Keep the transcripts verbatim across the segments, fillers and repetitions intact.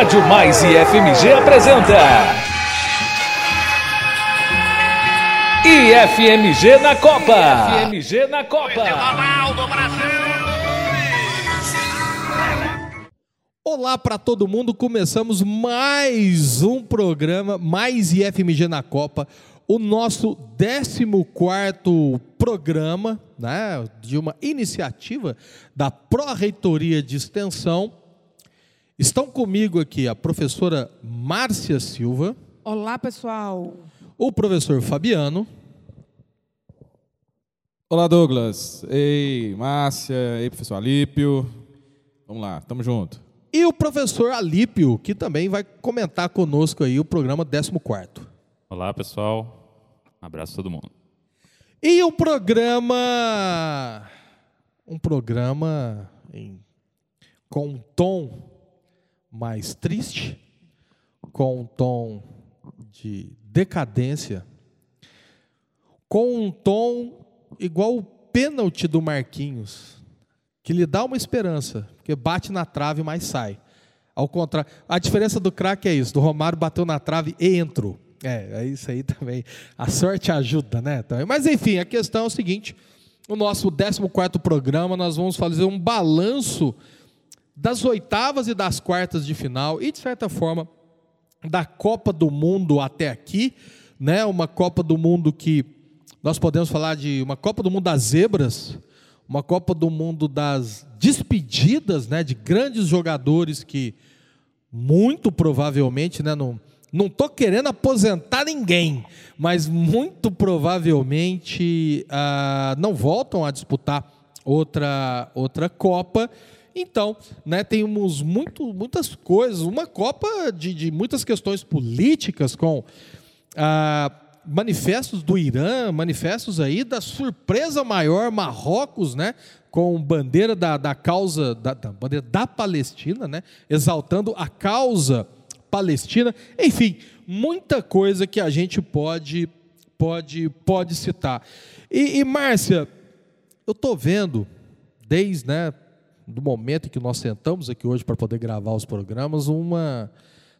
Rádio Mais e F M G apresenta I F M G na Copa. I F M G na Copa. Olá para todo mundo, começamos mais um programa Mais I F M G na Copa, o nosso décimo quarto programa, né, de uma iniciativa da Pró-Reitoria de Extensão. Estão comigo aqui a professora Márcia Silva. Olá, pessoal. O professor Fabiano. Olá, Douglas. Ei, Márcia. Ei, professor Alípio. Vamos lá, tamo junto. E o professor Alípio, que também vai comentar conosco aí o programa décimo quarto. Olá, pessoal. Um abraço a todo mundo. E um programa... Um programa em... com um tom mais triste, com um tom de decadência, com um tom igual o pênalti do Marquinhos, que lhe dá uma esperança, porque bate na trave, mas sai. Ao contrário, a diferença do craque é isso, do Romário bateu na trave e entrou. É, é isso aí também. A sorte ajuda, né? Mas, enfim, a questão é o seguinte, no nosso décimo quarto programa, nós vamos fazer um balanço das oitavas e das quartas de final e, de certa forma, da Copa do Mundo até aqui, né? Uma Copa do Mundo que nós podemos falar de uma Copa do Mundo das zebras, uma Copa do Mundo das despedidas, né? De grandes jogadores que, muito provavelmente, né? Não, não tô querendo aposentar ninguém, mas muito provavelmente ah, não voltam a disputar outra, outra Copa. Então, né, temos muito, muitas coisas, uma Copa de, de muitas questões políticas, com ah, manifestos do Irã, manifestos aí da surpresa maior, Marrocos, né, com bandeira da, da causa, da, da bandeira da Palestina, né, exaltando a causa palestina. Enfim, muita coisa que a gente pode, pode, pode citar. E, e Márcia, eu estou vendo, desde... né, do momento em que nós sentamos aqui hoje para poder gravar os programas, uma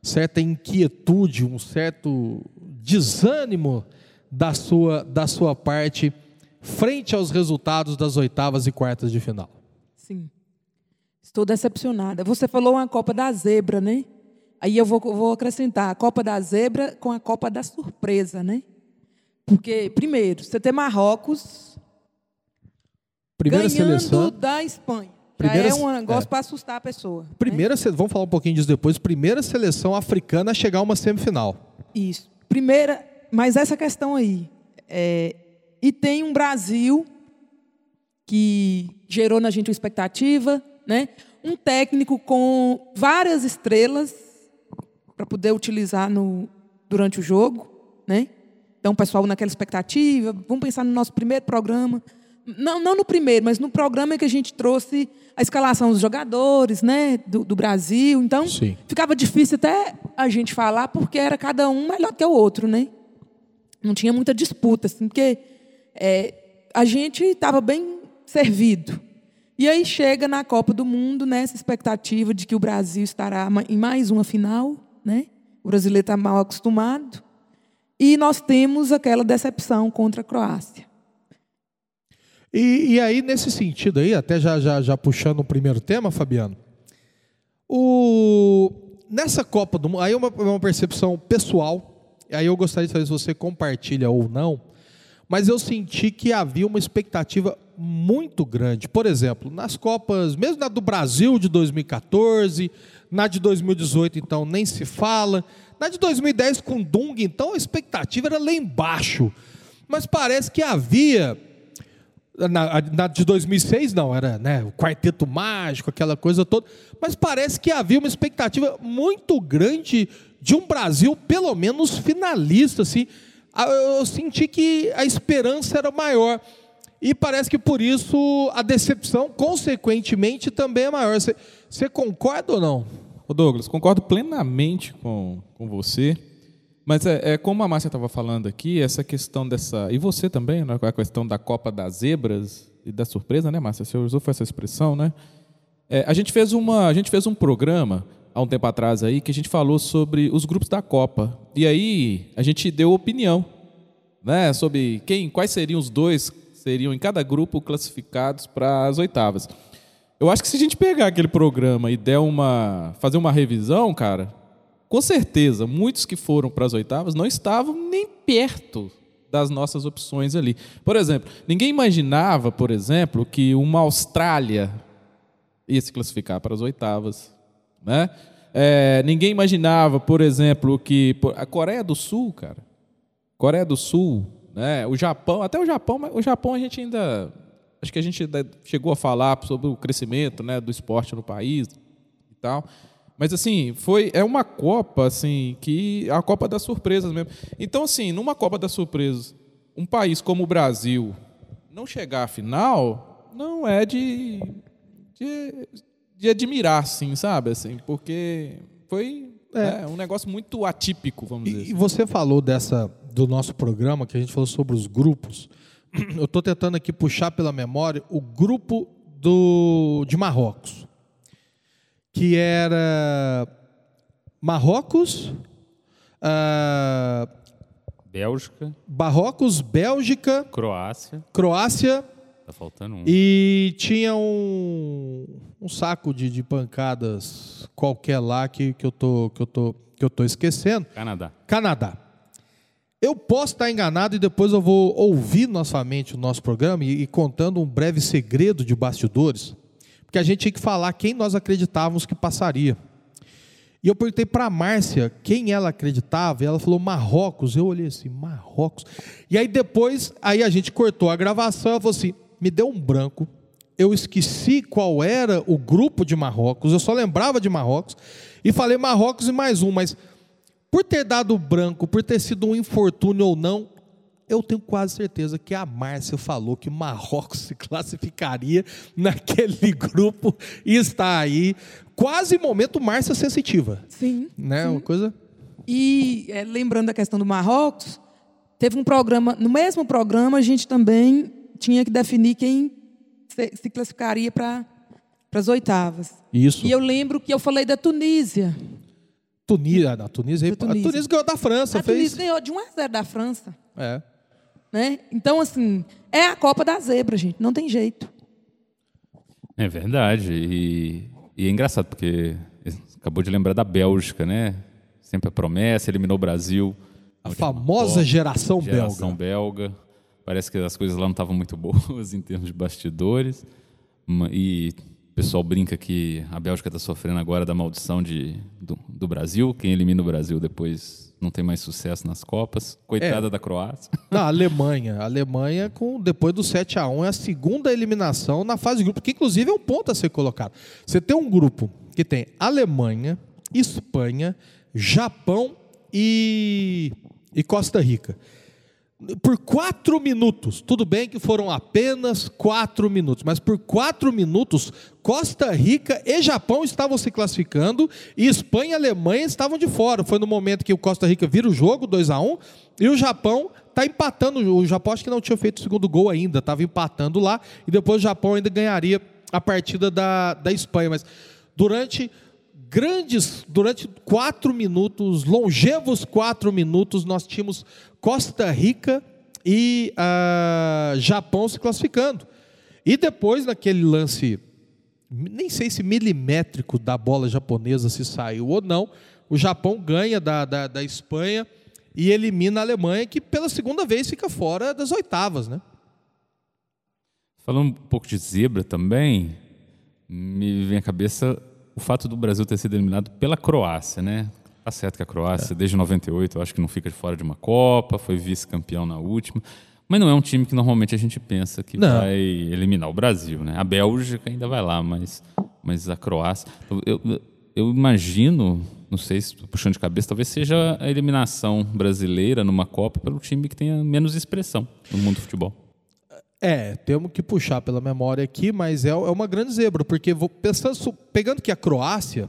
certa inquietude, um certo desânimo da sua, da sua parte frente aos resultados das oitavas e quartas de final. Sim, estou decepcionada. Você falou uma Copa da Zebra, né? Aí eu vou, vou acrescentar a Copa da Zebra com a Copa da Surpresa, né? Porque, primeiro, você tem Marrocos primeira ganhando seleção da Espanha. Primeira, é um negócio é, para assustar a pessoa. Primeira, né? Vamos falar um pouquinho disso depois. Primeira seleção africana a chegar a uma semifinal. Isso. Primeira, mas essa questão aí. É, e tem um Brasil que gerou na gente uma expectativa, né? Um técnico com várias estrelas para poder utilizar no, durante o jogo, né? Então, o pessoal naquela expectativa. Vamos pensar no nosso primeiro programa. Não, não no primeiro, mas no programa que a gente trouxe a escalação dos jogadores, né, do, do Brasil. Então, sim, ficava difícil até a gente falar, porque era cada um melhor que o outro, né? Não tinha muita disputa, assim, porque é, a gente estava bem servido. E aí chega na Copa do Mundo, né, essa expectativa de que o Brasil estará em mais uma final, né? O brasileiro está mal acostumado. E nós temos aquela decepção contra a Croácia. E, e aí, nesse sentido aí, até já, já, já puxando o primeiro tema, Fabiano, o... nessa Copa do Mundo, aí é uma, uma percepção pessoal, aí eu gostaria de saber se você compartilha ou não, mas eu senti que havia uma expectativa muito grande. Por exemplo, nas Copas, mesmo na do Brasil de dois mil e catorze, na de dois mil e dezoito, então, nem se fala, na de dois mil e dez com Dunga, então, a expectativa era lá embaixo, mas parece que havia... Na, na de dois mil e seis não, era, né, o quarteto mágico, aquela coisa toda, mas parece que havia uma expectativa muito grande de um Brasil pelo menos finalista, assim. Eu senti que a esperança era maior e parece que por isso a decepção consequentemente também é maior. Você, você concorda ou não? Ô Douglas, concordo plenamente com, com você. Mas é, é como a Márcia estava falando aqui, essa questão dessa... E você também, né, a questão da Copa das Zebras e da surpresa, né, Márcia? Você usou essa expressão, né? É, a gente fez uma, a gente fez um programa há um tempo atrás aí, que a gente falou sobre os grupos da Copa. E aí a gente deu opinião, né, sobre quem, quais seriam os dois que seriam em cada grupo classificados para as oitavas. Eu acho que se a gente pegar aquele programa e der uma, fazer uma revisão, cara, com certeza muitos que foram para as oitavas não estavam nem perto das nossas opções ali. Por exemplo, ninguém imaginava, por exemplo, que uma Austrália ia se classificar para as oitavas, né? É, ninguém imaginava, por exemplo, que a Coreia do Sul, cara, Coreia do Sul, né? O Japão, até o Japão, mas o Japão a gente ainda, acho que a gente chegou a falar sobre o crescimento, né, do esporte no país e tal. Mas assim, foi, é uma Copa assim, que é a Copa das surpresas mesmo. Então assim, numa Copa das surpresas, um país como o Brasil não chegar à final não é de de, de admirar, assim, sabe? Assim, porque foi é. né, um negócio muito atípico, vamos e, dizer. E você falou dessa do nosso programa que a gente falou sobre os grupos. Eu estou tentando aqui puxar pela memória o grupo do de Marrocos, que era Marrocos, uh, Bélgica, Marrocos, Bélgica, Croácia, Croácia, tá faltando um, e tinha um, um saco de, de pancadas qualquer lá que, que eu tô que eu tô que eu tô esquecendo. Canadá, Canadá. Eu posso estar enganado e depois eu vou ouvir novamente o nosso programa e, e contando um breve segredo de bastidores. Porque a gente tinha que falar quem nós acreditávamos que passaria. E eu perguntei para a Márcia quem ela acreditava, e ela falou Marrocos. Eu olhei assim, Marrocos. E aí depois, aí a gente cortou a gravação, ela falou assim, me deu um branco, eu esqueci qual era o grupo de Marrocos, eu só lembrava de Marrocos, e falei Marrocos e mais um, mas por ter dado branco, por ter sido um infortúnio ou não, eu tenho quase certeza que a Márcia falou que Marrocos se classificaria naquele grupo e está aí. Quase momento Márcia sensitiva. Sim. Né? Sim. Uma coisa. E é, lembrando a questão do Marrocos, teve um programa, no mesmo programa a gente também tinha que definir quem se, se classificaria para as oitavas. Isso. E eu lembro que eu falei da Tunísia. Tunísia, a Tunísia, Tunísia. A Tunísia ganhou da França. A fez... Tunísia ganhou de um a zero da França. É. Né? Então, assim, é a Copa da Zebra, gente. Não tem jeito. É verdade. E, e é engraçado, porque acabou de lembrar da Bélgica, né? Sempre a promessa, eliminou o Brasil. A famosa Copa, geração, geração belga. belga. Parece que as coisas lá não estavam muito boas em termos de bastidores. E... o pessoal brinca que a Bélgica está sofrendo agora da maldição de, do, do Brasil. Quem elimina o Brasil depois não tem mais sucesso nas Copas. Coitada é. da Croácia. Na Alemanha. A Alemanha, com, depois do sete a um, é a segunda eliminação na fase de grupo, que inclusive é um ponto a ser colocado. Você tem um grupo que tem Alemanha, Espanha, Japão e, e Costa Rica. Por quatro minutos, tudo bem que foram apenas quatro minutos, mas por quatro minutos, Costa Rica e Japão estavam se classificando e Espanha e Alemanha estavam de fora. Foi no momento que o Costa Rica vira o jogo, dois a um, e o Japão está empatando. O Japão acho que não tinha feito o segundo gol ainda, estava empatando lá, e depois o Japão ainda ganharia a partida da, da Espanha. Mas durante... Grandes, durante quatro minutos, longevos quatro minutos, nós tínhamos Costa Rica e uh, Japão se classificando. E depois, naquele lance, nem sei se milimétrico da bola japonesa se saiu ou não, o Japão ganha da, da, da Espanha e elimina a Alemanha, que pela segunda vez fica fora das oitavas, né? Falando um pouco de zebra também, me vem à cabeça... o fato do Brasil ter sido eliminado pela Croácia, né? Tá certo que a Croácia, é. desde noventa e oito, eu acho que não fica de fora de uma Copa, foi vice-campeão na última, mas não é um time que normalmente a gente pensa que não. vai eliminar o Brasil, né? A Bélgica ainda vai lá, mas, mas a Croácia... Eu, eu, eu imagino, não sei se estou puxando de cabeça, talvez seja a eliminação brasileira numa Copa pelo time que tenha menos expressão no mundo do futebol. É, temos que puxar pela memória aqui, mas é, é uma grande zebra, porque vou pensando, pegando que a Croácia,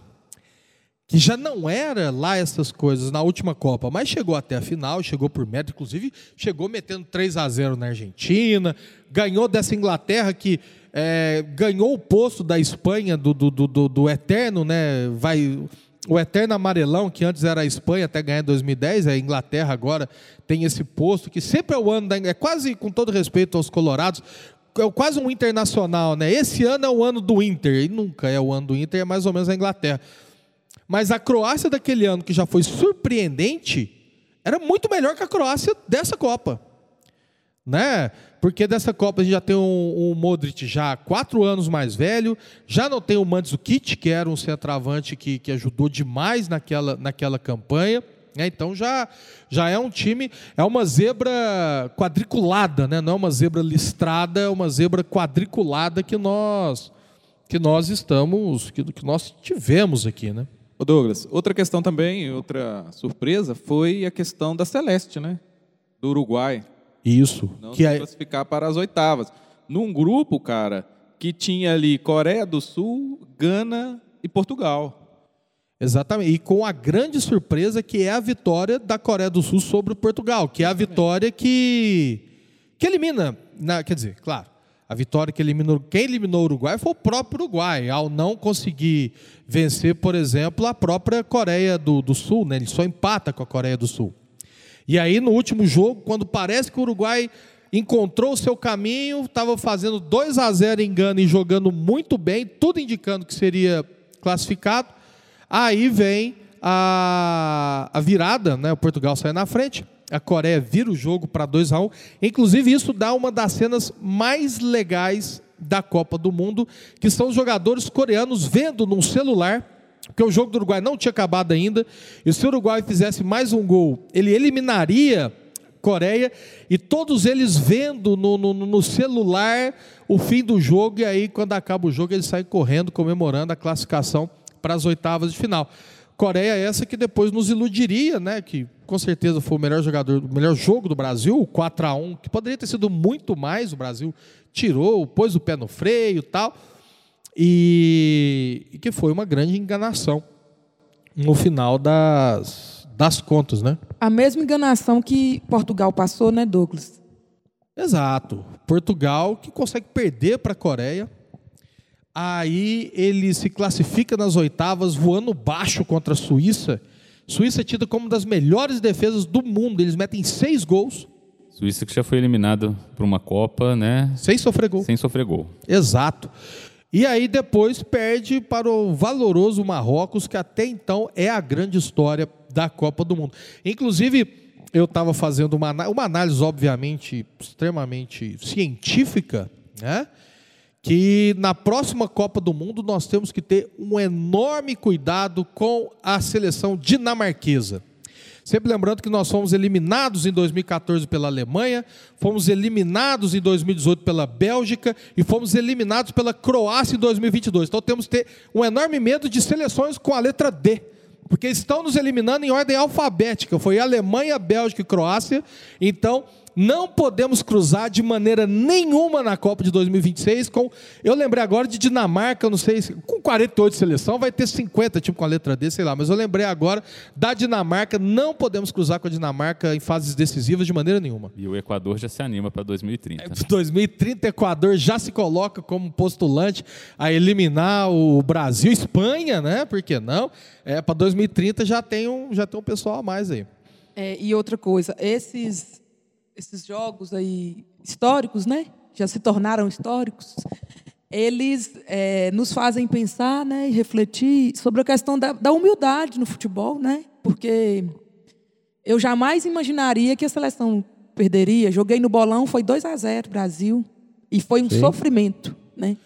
que já não era lá essas coisas na última Copa, mas chegou até a final, chegou por mérito, inclusive chegou metendo três a zero na Argentina, ganhou dessa Inglaterra que é, ganhou o posto da Espanha do, do, do, do eterno, né? Vai... O eterno amarelão, que antes era a Espanha, até ganhar em dois mil e dez, a Inglaterra agora tem esse posto, que sempre é o ano da Inglaterra, é quase, com todo respeito aos colorados, é quase um internacional, né? Esse ano é o ano do Inter, e nunca é o ano do Inter, é mais ou menos a Inglaterra. Mas a Croácia daquele ano, que já foi surpreendente, era muito melhor que a Croácia dessa Copa, né? Porque dessa Copa a gente já tem um, um Modric já quatro anos mais velho, já não tem o Mandzukic, que era um centroavante que, que ajudou demais naquela, naquela campanha, né? Então já, já é um time, é uma zebra quadriculada, né? Não é uma zebra listrada, é uma zebra quadriculada que nós, que nós estamos, que, que nós tivemos aqui, né? Ô Douglas, outra questão também, outra surpresa, foi a questão da Celeste, né? Do Uruguai. Isso. Não que se é... classificar para as oitavas. Num grupo, cara, que tinha ali Coreia do Sul, Gana e Portugal. Exatamente. E com a grande surpresa que é a vitória da Coreia do Sul sobre o Portugal, que é a vitória que, que elimina, na, quer dizer, claro, a vitória que eliminou, quem eliminou o Uruguai foi o próprio Uruguai, ao não conseguir vencer, por exemplo, a própria Coreia do, do Sul, né? Ele só empata com a Coreia do Sul. E aí, no último jogo, quando parece que o Uruguai encontrou o seu caminho, estava fazendo dois a zero em Gana e jogando muito bem, tudo indicando que seria classificado, aí vem a, a virada, né? O Portugal sai na frente, a Coreia vira o jogo para dois a um. Inclusive, isso dá uma das cenas mais legais da Copa do Mundo, que são os jogadores coreanos vendo num celular... Porque o jogo do Uruguai não tinha acabado ainda, e se o Uruguai fizesse mais um gol, ele eliminaria a Coreia, e todos eles vendo no, no, no celular o fim do jogo, e aí quando acaba o jogo eles saem correndo, comemorando a classificação para as oitavas de final. Coreia essa que depois nos iludiria, né? Que com certeza foi o melhor jogador, o melhor jogo do Brasil, o quatro a um, que poderia ter sido muito mais, o Brasil tirou, pôs o pé no freio e tal... E, e que foi uma grande enganação no final das, das contas, né? A mesma enganação que Portugal passou, né, Douglas? Exato. Portugal que consegue perder para a Coreia. Aí ele se classifica nas oitavas voando baixo contra a Suíça. Suíça é tida como uma das melhores defesas do mundo. Eles metem seis gols. Suíça que já foi eliminada por uma Copa, né? Sem sofrer gol. Sem sofrer gol. Exato. E aí depois perde para o valoroso Marrocos, que até então é a grande história da Copa do Mundo. Inclusive, eu estava fazendo uma, uma análise, obviamente, extremamente científica, né? Que na próxima Copa do Mundo nós temos que ter um enorme cuidado com a seleção dinamarquesa. Sempre lembrando que nós fomos eliminados em dois mil e quatorze pela Alemanha, fomos eliminados em dois mil e dezoito pela Bélgica e fomos eliminados pela Croácia em dois mil e vinte e dois. Então temos que ter um enorme medo de seleções com a letra D, porque estão nos eliminando em ordem alfabética. Foi Alemanha, Bélgica e Croácia. Então não podemos cruzar de maneira nenhuma na Copa de dois mil e vinte e seis com... Eu lembrei agora de Dinamarca, eu não sei, com quarenta e oito seleção, vai ter cinquenta, tipo com a letra D, sei lá. Mas eu lembrei agora da Dinamarca, não podemos cruzar com a Dinamarca em fases decisivas de maneira nenhuma. E o Equador já se anima para dois mil e trinta. É, dois mil e trinta, Equador já se coloca como postulante a eliminar o Brasil, Espanha, né? Por que não? É, para dois mil e trinta já tem, um, já tem um pessoal a mais aí. É, e outra coisa, esses... esses jogos aí históricos, né? Já se tornaram históricos, eles é, nos fazem pensar, né, e refletir sobre a questão da, da humildade no futebol, né? Porque eu jamais imaginaria que a seleção perderia. Joguei no bolão, foi dois a zero Brasil, e foi um Sim. sofrimento, né?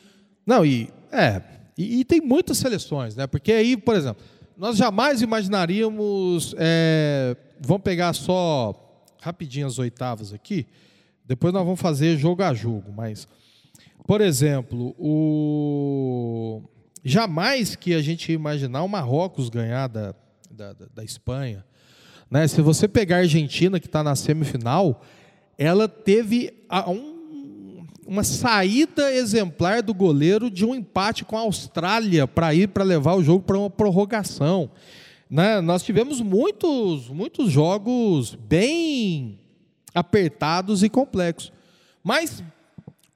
Não, e, é, e, e tem muitas seleções, né? Porque aí, por exemplo, nós jamais imaginaríamos, é, vamos pegar só... rapidinho as oitavas aqui, depois nós vamos fazer jogo a jogo, mas, por exemplo, o... jamais que a gente ia imaginar o Marrocos ganhar da, da, da Espanha, né? Se você pegar a Argentina, que está na semifinal, ela teve a, um, uma saída exemplar do goleiro de um empate com a Austrália para ir para levar o jogo para uma prorrogação. Né? Nós tivemos muitos, muitos jogos bem apertados e complexos. Mas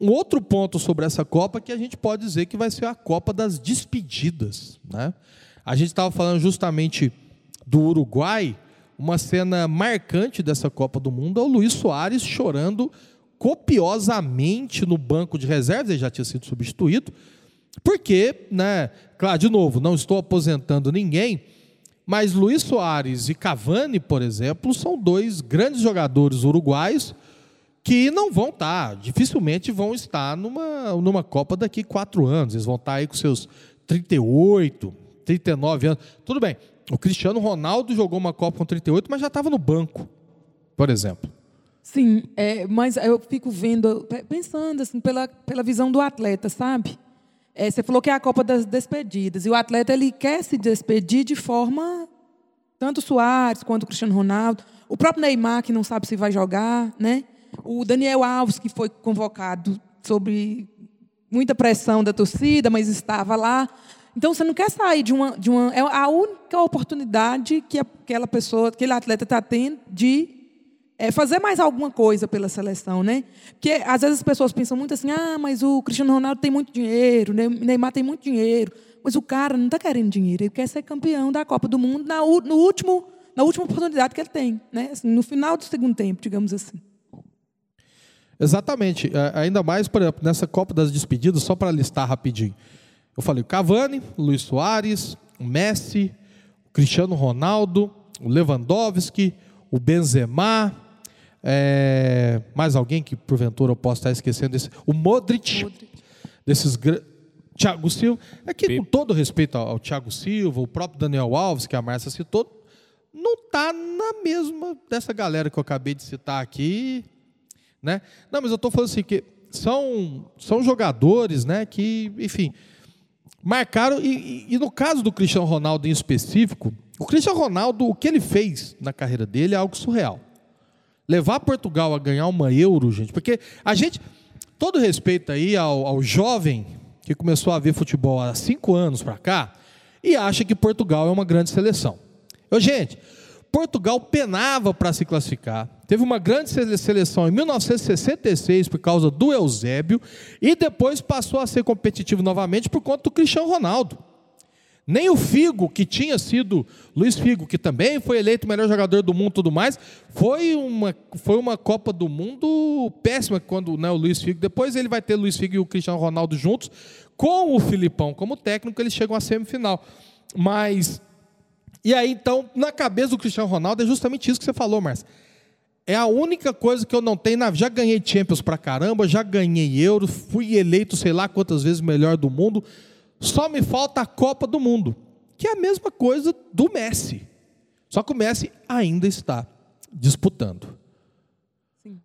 um outro ponto sobre essa Copa que a gente pode dizer que vai ser a Copa das despedidas, né? A gente estava falando justamente do Uruguai, uma cena marcante dessa Copa do Mundo é o Luis Suárez chorando copiosamente no banco de reservas, ele já tinha sido substituído, porque, né, claro, de novo, não estou aposentando ninguém, mas Luis Suárez e Cavani, por exemplo, são dois grandes jogadores uruguais que não vão estar, dificilmente vão estar numa, numa Copa daqui a quatro anos, eles vão estar aí com seus trinta e oito, trinta e nove anos, tudo bem. O Cristiano Ronaldo jogou uma Copa com trinta e oito, mas já estava no banco, por exemplo. Sim, é, mas eu fico vendo, pensando assim, pela, pela visão do atleta, sabe? É, você falou que é a Copa das Despedidas, e o atleta ele quer se despedir de forma, tanto o Suárez quanto o Cristiano Ronaldo, o próprio Neymar, que não sabe se vai jogar, né? O Daniel Alves, que foi convocado sobre muita pressão da torcida, mas estava lá. Então, você não quer sair de uma... De uma é a única oportunidade que aquela pessoa, aquele atleta está tendo de é, fazer mais alguma coisa pela seleção, né? Porque, às vezes, as pessoas pensam muito assim, ah, mas o Cristiano Ronaldo tem muito dinheiro, o Neymar tem muito dinheiro. Mas o cara não está querendo dinheiro, ele quer ser campeão da Copa do Mundo na, no último, na última oportunidade que ele tem, né? Assim, no final do segundo tempo, digamos assim. Exatamente. Ainda mais, por exemplo, nessa Copa das Despedidas, só para listar rapidinho. Eu falei o Cavani, o Luis Suárez, o Messi, o Cristiano Ronaldo, o Lewandowski, o Benzema, é, mais alguém que porventura eu posso estar esquecendo, desse, o Modric, Modric. desses Thiago Silva. É que P. com todo respeito ao, ao Thiago Silva, o próprio Daniel Alves, que a Márcia citou, não está na mesma dessa galera que eu acabei de citar aqui. Né? Não, mas eu estou falando assim, que são, são jogadores, né, que, enfim... Marcaram, e, e no caso do Cristiano Ronaldo em específico, o Cristiano Ronaldo, o que ele fez na carreira dele é algo surreal. Levar Portugal a ganhar uma Euro, gente, porque a gente, todo respeito aí ao, ao jovem que começou a ver futebol há cinco anos para cá, e acha que Portugal é uma grande seleção. Eu, gente, Portugal penava para se classificar, teve uma grande seleção em mil novecentos e sessenta e seis por causa do Eusébio e depois passou a ser competitivo novamente por conta do Cristiano Ronaldo. Nem o Figo, que tinha sido, Luiz Figo, que também foi eleito o melhor jogador do mundo e tudo mais, foi uma, foi uma Copa do Mundo péssima quando, né, o Luiz Figo, depois ele vai ter Luiz Figo e o Cristiano Ronaldo juntos, com o Filipão como técnico, eles chegam à semifinal. Mas... E aí, então, na cabeça do Cristiano Ronaldo, é justamente isso que você falou, Márcia. É a única coisa que eu não tenho. Na... Já ganhei Champions pra caramba, já ganhei Euro, fui eleito sei lá quantas vezes melhor do mundo. Só me falta a Copa do Mundo, que é a mesma coisa do Messi. Só que o Messi ainda está disputando. Sim.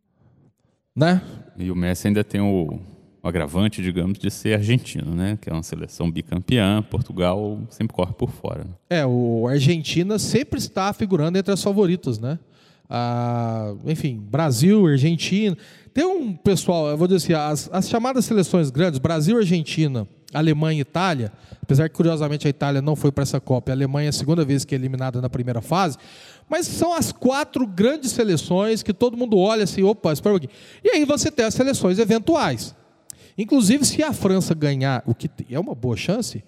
Né? E o Messi ainda tem o, o agravante, digamos, de ser argentino, né? Que é uma seleção bicampeã, Portugal sempre corre por fora. É, o Argentina sempre está figurando entre as favoritas, né? Ah, enfim, Brasil, Argentina. Tem um pessoal, eu vou dizer assim, as, as chamadas seleções grandes, Brasil, Argentina, Alemanha e Itália, apesar que curiosamente a Itália não foi para essa Copa, a Alemanha é a segunda vez que é eliminada na primeira fase, mas são as quatro grandes seleções que todo mundo olha assim, opa, espera um pouquinho. E aí você tem as seleções eventuais. Inclusive, se a França ganhar, o que é uma boa chance,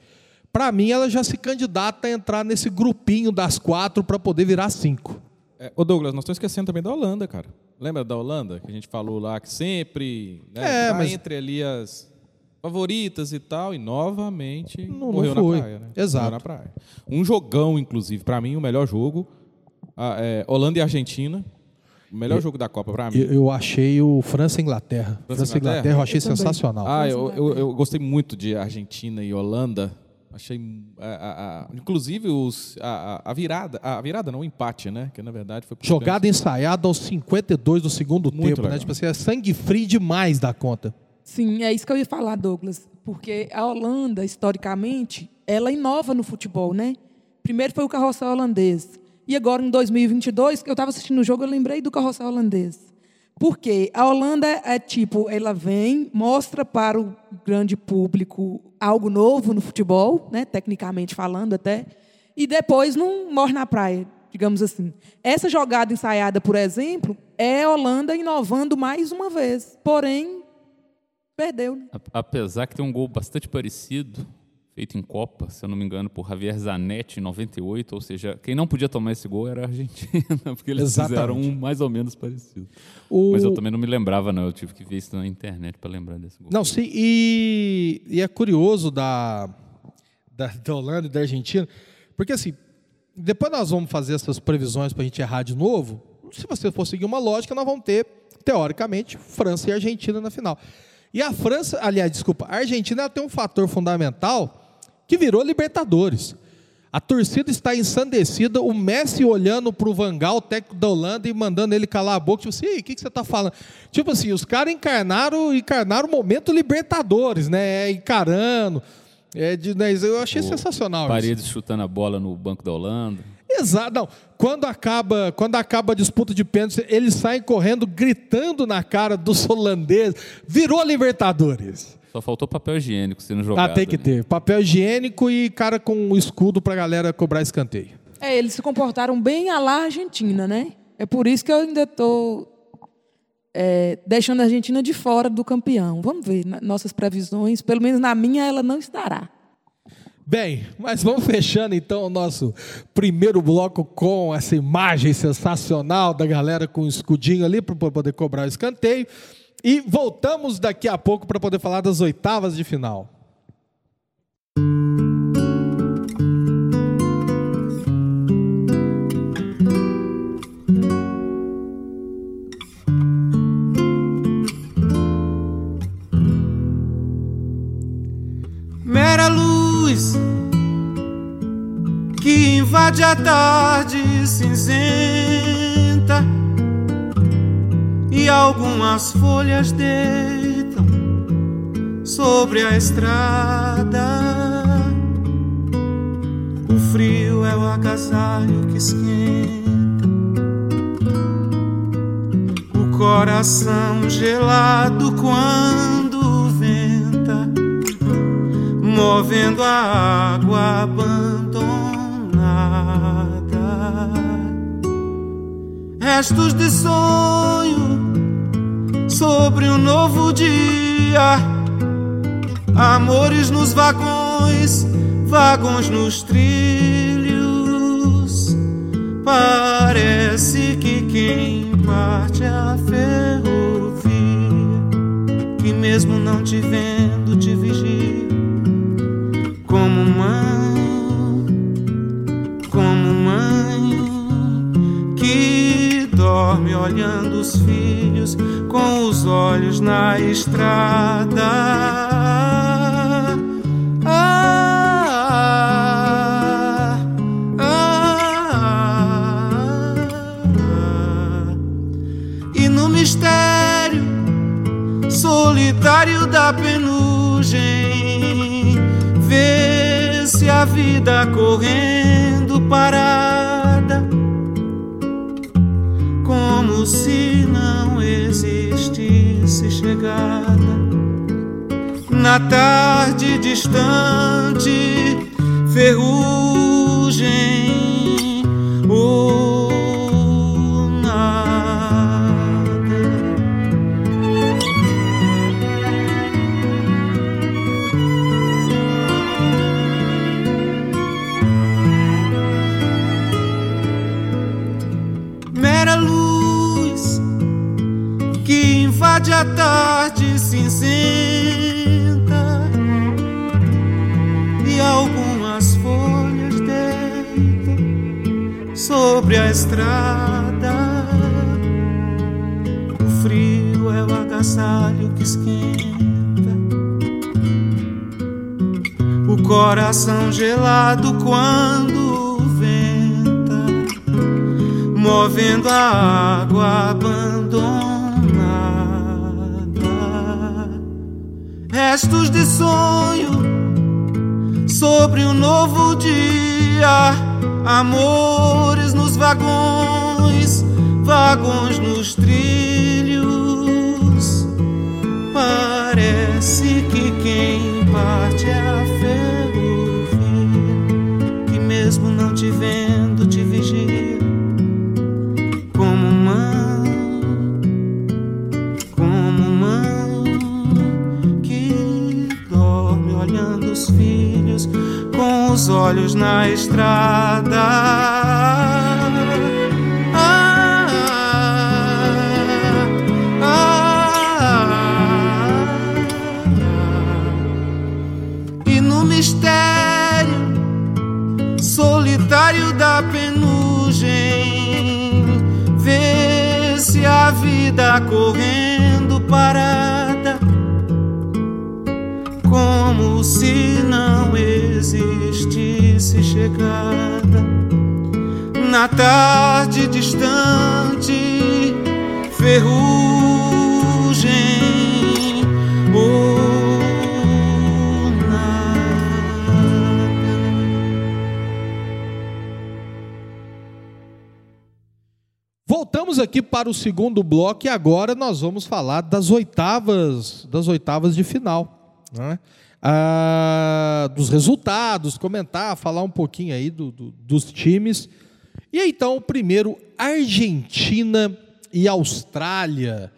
para mim ela já se candidata a entrar nesse grupinho das quatro para poder virar cinco. É, ô Douglas, nós estamos esquecendo também da Holanda, cara. Lembra da Holanda? Que a gente falou lá que sempre, né, é, mas... entre ali as favoritas e tal, e novamente não, morreu não na praia. Né? Exato. Morreu na praia. Um jogão, inclusive. Para mim, o melhor jogo, a, é, Holanda e Argentina. O melhor eu, jogo da Copa para mim. Eu, eu achei o França e Inglaterra. França e Inglaterra? Inglaterra eu achei eu sensacional. Ah, eu, eu, eu gostei muito de Argentina e Holanda. Achei, a, a, a, inclusive, os, a, a virada, a virada não, o empate, né? Que na verdade foi... Jogada ensaiada aos cinquenta e dois do segundo muito tempo, legal. Né? Tipo assim, é sangue frio demais da conta. Sim, é isso que eu ia falar, Douglas. Porque a Holanda, historicamente, ela inova no futebol, né? Primeiro foi o carrossel holandês. E agora, em dois mil e vinte e dois, eu estava assistindo o jogo, eu lembrei do carrossel holandês. Por quê? A Holanda é tipo, ela vem, mostra para o grande público algo novo no futebol, né, tecnicamente falando até, e depois não morre na praia, digamos assim. Essa jogada ensaiada, por exemplo, é a Holanda inovando mais uma vez, porém, perdeu. Né? Apesar que tem um gol bastante parecido, feito em Copa, se eu não me engano, por Javier Zanetti, em noventa e oito, ou seja, quem não podia tomar esse gol era a Argentina, porque eles Exatamente. Fizeram um mais ou menos parecido. O... Mas eu também não me lembrava, não, eu tive que ver isso na internet para lembrar desse gol. Não, sim, e, e é curioso da, da, da Holanda e da Argentina, porque assim, depois nós vamos fazer essas previsões para a gente errar de novo, se você for seguir uma lógica, nós vamos ter, teoricamente, França e Argentina na final. E a França, aliás, desculpa, a Argentina ela tem um fator fundamental... que virou Libertadores. A torcida está ensandecida, o Messi olhando para o Van Gaal, o técnico da Holanda, e mandando ele calar a boca, tipo assim, o que, que você está falando? Tipo assim, os caras encarnaram, encarnaram o momento Libertadores, né? Encarando. É de, né? Eu achei o sensacional Paredes isso. chutando a bola no banco da Holanda. Exato. Não. Quando, acaba, quando acaba a disputa de pênalti, eles saem correndo, gritando na cara dos holandeses. Virou Libertadores. Só faltou papel higiênico sendo jogado. Ah, tem que ter. Né? Papel higiênico e cara com o escudo pra galera cobrar escanteio. É, eles se comportaram bem à la Argentina, né? É por isso que eu ainda tô é, deixando a Argentina de fora do campeão. Vamos ver nossas previsões. Pelo menos na minha ela não estará. Bem, mas vamos fechando então o nosso primeiro bloco com essa imagem sensacional da galera com o escudinho ali pra poder cobrar o escanteio. E voltamos daqui a pouco para poder falar das oitavas de final. Mera luz que invade a tarde cinzenta. E algumas folhas deitam sobre a estrada. O frio é o agasalho que esquenta o coração gelado quando venta, movendo a água abandonada. Restos de sonho sobre um novo dia, amores nos vagões, vagões nos trilhos. Parece que quem parte a ferrovia, que mesmo não te vendo te vigia, como mãe, como mãe que dorme olhando os filhos com os olhos na estrada. Ah, ah, ah, ah, ah. E no mistério solitário da penugem, vê-se a vida correndo parada, como se não existisse chegada. Na tarde distante, ferrugem ou nada. Mera luz que invade a tarde cinzenta e algumas folhas deitam sobre a estrada. O frio é o agasalho que esquenta o coração gelado quando venta, movendo a água abandonada. Restos de sonho sobre um novo dia, amores nos vagões, vagões nos trilhos. Parece que quem parte é a ferrovia, que mesmo não te vendo te vigia, como mãe. Filhos olhos na estrada. Ah, ah, ah, ah. E no mistério solitário da penugem, vê-se a vida correndo parada, como se não existisse chegada. Na tarde distante, ferrugem ou nada. Voltamos aqui para o segundo bloco e agora nós vamos falar das oitavas, das oitavas de final. Né? Ah, dos resultados, comentar, falar um pouquinho aí do, do, dos times. E aí, então, primeiro, Argentina e Austrália.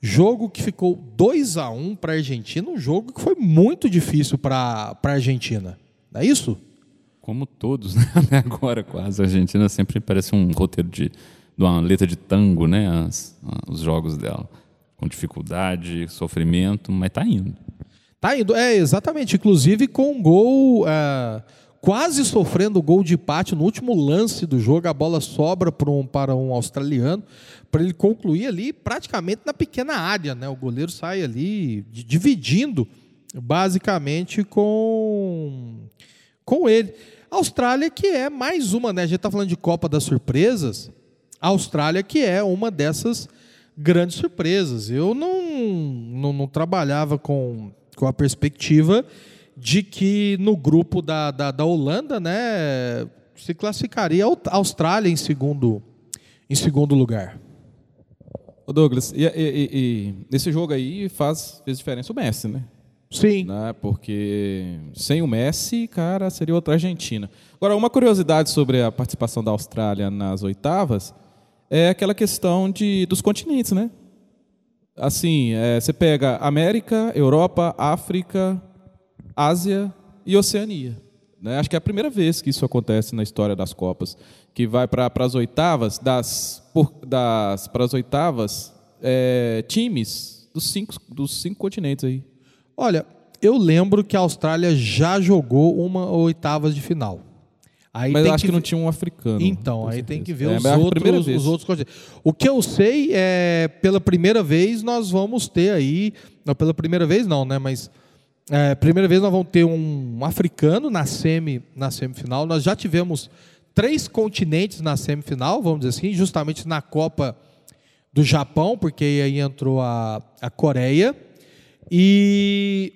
Jogo que ficou dois a um para a Argentina, um jogo que foi muito difícil para a Argentina. Não é isso? Como todos, né? Agora quase. A Argentina sempre parece um roteiro de, de uma letra de tango, né? As, os jogos dela. Com dificuldade, sofrimento, mas tá indo. Tá indo, é, exatamente, inclusive com um gol, é, quase sofrendo o gol de empate no último lance do jogo, a bola sobra para um, para um australiano, para ele concluir ali praticamente na pequena área, né? O goleiro sai ali dividindo basicamente com, com ele. A Austrália que é mais uma, né? A gente está falando de Copa das Surpresas, a Austrália que é uma dessas grandes surpresas. Eu não, não, não trabalhava com... com a perspectiva de que no grupo da, da, da Holanda, né, se classificaria a Austrália em segundo, em segundo lugar. Ô Douglas, e, e, e esse jogo aí faz, fez diferença o Messi, né? Sim. Né? Porque sem o Messi, cara, seria outra Argentina. Agora, uma curiosidade sobre a participação da Austrália nas oitavas é aquela questão de, dos continentes, né? Assim, é, você pega América, Europa, África, Ásia e Oceania. Né? Acho que é a primeira vez que isso acontece na história das Copas, que vai para as oitavas, das, por, das, para as oitavas é, times dos cinco, dos cinco continentes aí. Olha, eu lembro que a Austrália já jogou uma oitavas de final. Aí mas tem acho que, que não tinha um africano. Então, aí tem que ver é, os, outros, os outros continentes. O que eu sei é, pela primeira vez, nós vamos ter aí... Não, pela primeira vez não, né? Mas, é, primeira vez, nós vamos ter um africano na, semi, na semifinal. Nós já tivemos três continentes na semifinal, vamos dizer assim, justamente na Copa do Japão, porque aí entrou a, a Coreia. E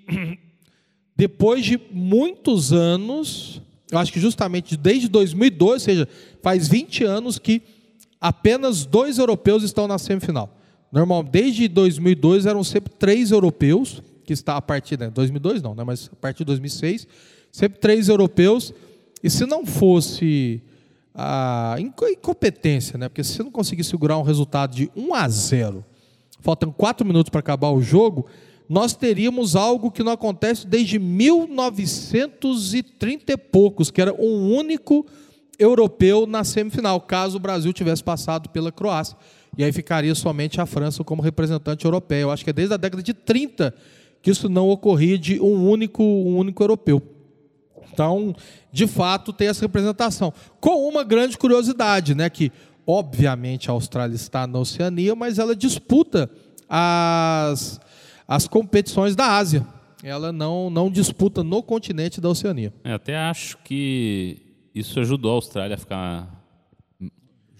depois de muitos anos... Eu acho que justamente desde dois mil e dois, ou seja, faz vinte anos que apenas dois europeus estão na semifinal. Normal, desde dois mil e dois eram sempre três europeus, que está a partir de né, dois mil e dois não, né, mas a partir de dois mil e seis, sempre três europeus. E se não fosse a incompetência, né, porque se você não conseguir segurar um resultado de um a zero, faltam quatro minutos para acabar o jogo... nós teríamos algo que não acontece desde mil novecentos e trinta e poucos, que era um único europeu na semifinal, caso o Brasil tivesse passado pela Croácia. E aí ficaria somente a França como representante europeia. Eu acho que é desde a década de trinta que isso não ocorria de um único, um único europeu. Então, de fato, tem essa representação. Com uma grande curiosidade, né, que, obviamente, a Austrália está na Oceania, mas ela disputa as... as competições da Ásia. Ela não, não disputa no continente da Oceania. Eu até acho que isso ajudou a Austrália a ficar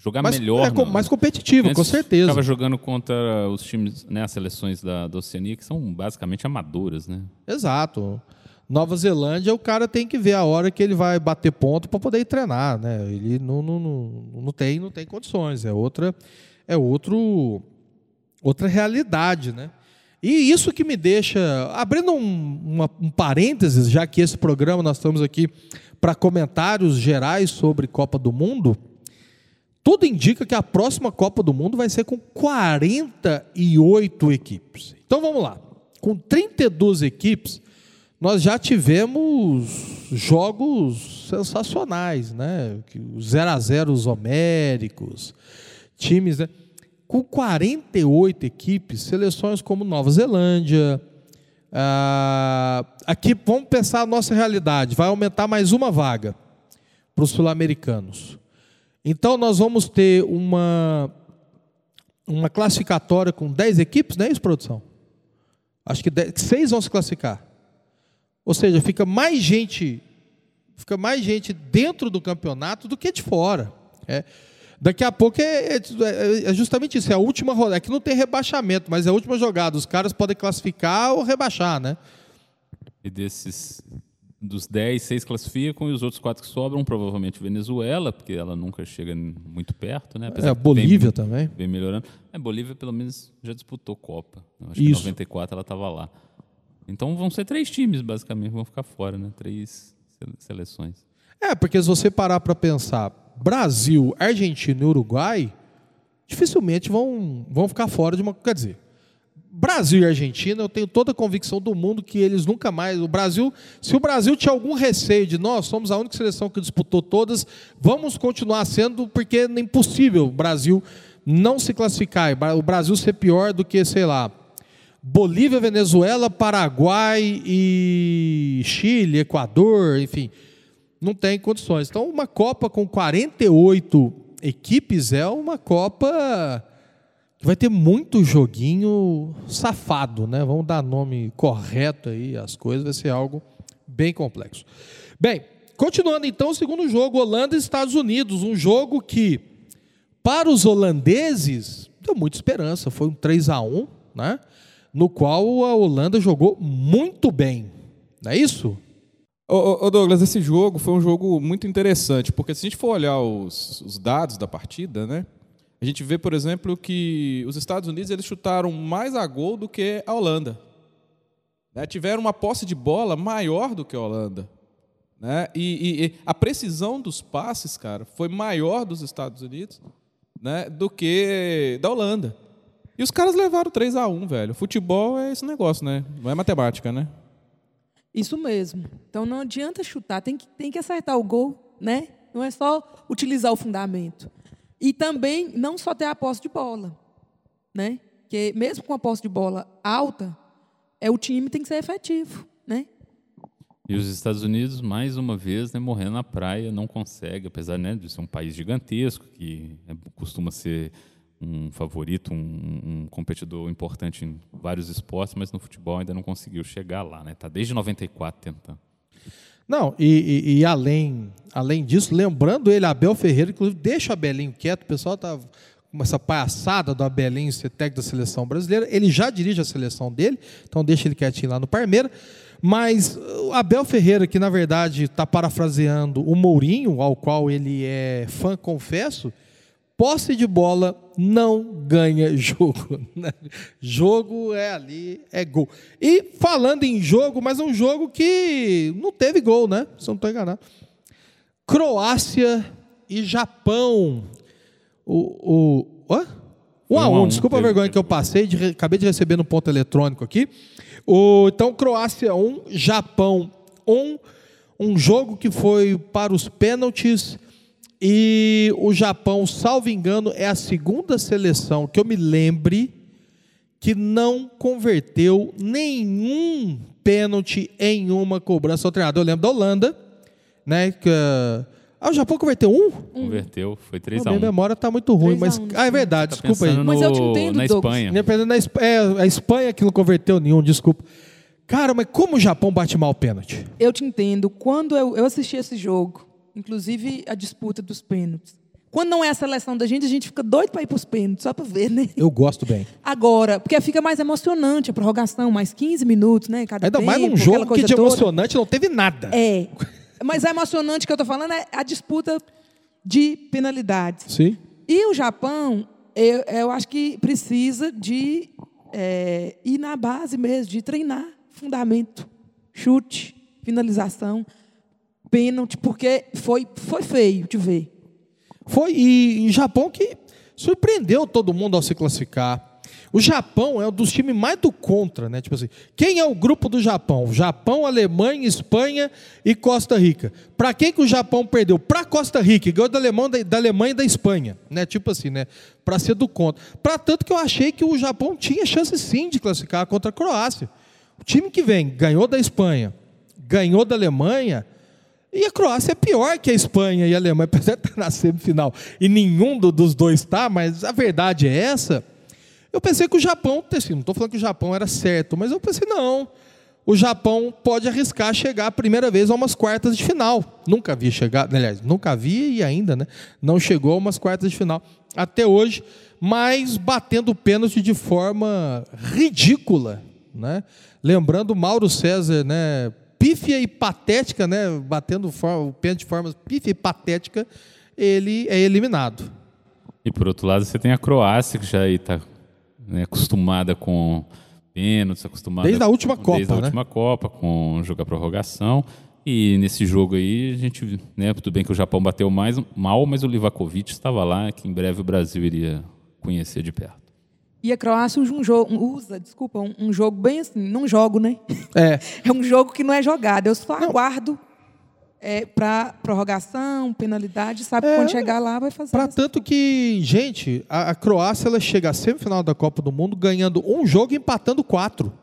jogar mais, melhor. É, no, mais competitiva, com certeza. Estava jogando contra os times, né, as seleções da, da Oceania, que são basicamente amadoras, né? Exato. Nova Zelândia, o cara tem que ver a hora que ele vai bater ponto para poder ir treinar, né? Ele não, não, não, não, tem, não tem condições. É outra, é outro, outra realidade, né? E isso que me deixa, abrindo um, uma, um parênteses, já que esse programa nós estamos aqui para comentários gerais sobre Copa do Mundo, tudo indica que a próxima Copa do Mundo vai ser com quarenta e oito equipes. Então vamos lá, com trinta e duas equipes, nós já tivemos jogos sensacionais, né? Os zero a zero homéricos, times, né? Com quarenta e oito equipes, seleções como Nova Zelândia. Ah, aqui vamos pensar a nossa realidade, vai aumentar mais uma vaga para os sul-americanos. Então nós vamos ter uma, uma classificatória com dez equipes, não é isso, produção? Acho que seis vão se classificar. Ou seja, fica mais gente, fica mais gente dentro do campeonato do que de fora. É. Daqui a pouco é, é, é justamente isso, é a última rodada. Aqui não tem rebaixamento, mas é a última jogada. Os caras podem classificar ou rebaixar, né? E desses, dos dez, seis classificam e os outros quatro que sobram, provavelmente Venezuela, porque ela nunca chega muito perto, né? Apesar é, Bolívia vem, também. Vem melhorando. É, Bolívia pelo menos já disputou Copa. Eu acho isso. Que em noventa e quatro ela estava lá. Então vão ser três times, basicamente, vão ficar fora, né? Três seleções. É, porque se você parar para pensar, Brasil, Argentina e Uruguai dificilmente vão, vão ficar fora de uma... Quer dizer, Brasil e Argentina, eu tenho toda a convicção do mundo que eles nunca mais... O Brasil, se o Brasil tinha algum receio de nós, somos a única seleção que disputou todas, vamos continuar sendo, porque é impossível o Brasil não se classificar, o Brasil ser pior do que, sei lá, Bolívia, Venezuela, Paraguai e Chile, Equador, enfim... Não tem condições. Então, uma Copa com quarenta e oito equipes é uma Copa que vai ter muito joguinho safado, né? Vamos dar nome correto aí às coisas, vai ser algo bem complexo. Bem, continuando então, o segundo jogo, Holanda e Estados Unidos. Um jogo que, para os holandeses, deu muita esperança. Foi um três a um, né? No qual a Holanda jogou muito bem. Não é isso? Ô Douglas, esse jogo foi um jogo muito interessante, porque se a gente for olhar os, os dados da partida, né, a gente vê, por exemplo, que os Estados Unidos eles chutaram mais a gol do que a Holanda. Né, tiveram uma posse de bola maior do que a Holanda. Né, e, e, e a precisão dos passes, cara, foi maior dos Estados Unidos, né, do que da Holanda. E os caras levaram três a um, velho. Futebol é esse negócio, né? Não é matemática, né? Isso mesmo. Então não adianta chutar, tem que, tem que acertar o gol, né? Não é só utilizar o fundamento. E também não só ter a posse de bola, né? Porque mesmo com a posse de bola alta, é, o time tem que ser efetivo, né? E os Estados Unidos, mais uma vez, né, morrendo na praia, não consegue, apesar, né, de ser um país gigantesco, que costuma ser um favorito, um, um competidor importante em vários esportes, mas no futebol ainda não conseguiu chegar lá, né? Tá desde noventa e quatro tentando. Não, e, e, e além, além disso, lembrando ele, Abel Ferreira, inclusive, deixa o Abelinho quieto, o pessoal tá com essa palhaçada do Abelinho ser técnico da seleção brasileira, ele já dirige a seleção dele, então deixa ele quietinho lá no Parmeira, mas o Abel Ferreira, que na verdade está parafraseando o Mourinho, ao qual ele é fã, confesso, posse de bola não ganha jogo, né? Jogo é ali, é gol. E falando em jogo, mas é um jogo que não teve gol, né? Se eu não estou enganado. Croácia e Japão. O, o, hã? um a um, desculpa a vergonha que eu passei, de, acabei de receber no ponto eletrônico aqui. O, então, Croácia um, Japão um. Um jogo que foi para os pênaltis. E o Japão, salvo engano, é a segunda seleção que eu me lembre que não converteu nenhum pênalti em uma cobrança ao treinador. Eu lembro da Holanda, né? Que, uh... Ah, o Japão converteu um? Converteu, foi três a um. A minha memória está muito ruim, mas... Um, ah, é verdade, tá desculpa aí. No... Mas eu te entendo, na Espanha. Na Esp... É, a Espanha que não converteu nenhum, desculpa. Cara, mas como o Japão bate mal o pênalti? Eu te entendo. Quando eu, eu assisti esse jogo... Inclusive a disputa dos pênaltis. Quando não é a seleção da gente, a gente fica doido para ir para os pênaltis, só para ver, né? Eu gosto bem. Agora, porque fica mais emocionante a prorrogação, mais quinze minutos, né? Cada Ainda tempo, mais num jogo que de toda. Emocionante não teve nada. É. Mas a emocionante que eu estou falando é a disputa de penalidades. Sim. E o Japão, eu, eu acho que precisa de é, ir na base mesmo, de treinar fundamento, chute, finalização. Pênalti, porque foi, foi feio de ver. Foi, e, e Japão que surpreendeu todo mundo ao se classificar. O Japão é um dos times mais do contra, né? Tipo assim, quem é o grupo do Japão? Japão, Alemanha, Espanha e Costa Rica. Para quem que o Japão perdeu? Para Costa Rica, igual da Alemanha, da Alemanha e da Espanha, né? Tipo assim, né? Para ser do contra. Para tanto que eu achei que o Japão tinha chance sim de classificar contra a Croácia. O time que vem ganhou da Espanha, ganhou da Alemanha. E a Croácia é pior que a Espanha e a Alemanha, apesar de estar na semifinal e nenhum dos dois está, mas a verdade é essa. Eu pensei que o Japão, assim, não estou falando que o Japão era certo, mas eu pensei, não, o Japão pode arriscar chegar a primeira vez a umas quartas de final. Nunca vi chegar, aliás, nunca vi e ainda, né, não chegou a umas quartas de final até hoje, mas batendo o pênalti de forma ridícula, né? Lembrando Mauro César, né? Pífia e patética, né? Batendo o pênalti de forma pífia e patética, ele é eliminado. E por outro lado, você tem a Croácia, que já está, né, acostumada com pênaltis, acostumada desde a última com, Copa, desde a, né, última Copa, com jogar prorrogação. E nesse jogo aí, a gente, né, tudo bem que o Japão bateu mais mal, mas o Livakovic estava lá, que em breve o Brasil iria conhecer de perto. E a Croácia usa, um jogo, usa desculpa, um, um jogo bem assim, não jogo, né? É. É um jogo que não é jogado, eu só aguardo é, para prorrogação, penalidade, sabe é, quando chegar lá vai fazer. Para tanto que, gente, a, a Croácia ela chega à semifinal da Copa do Mundo ganhando um jogo e empatando quatro.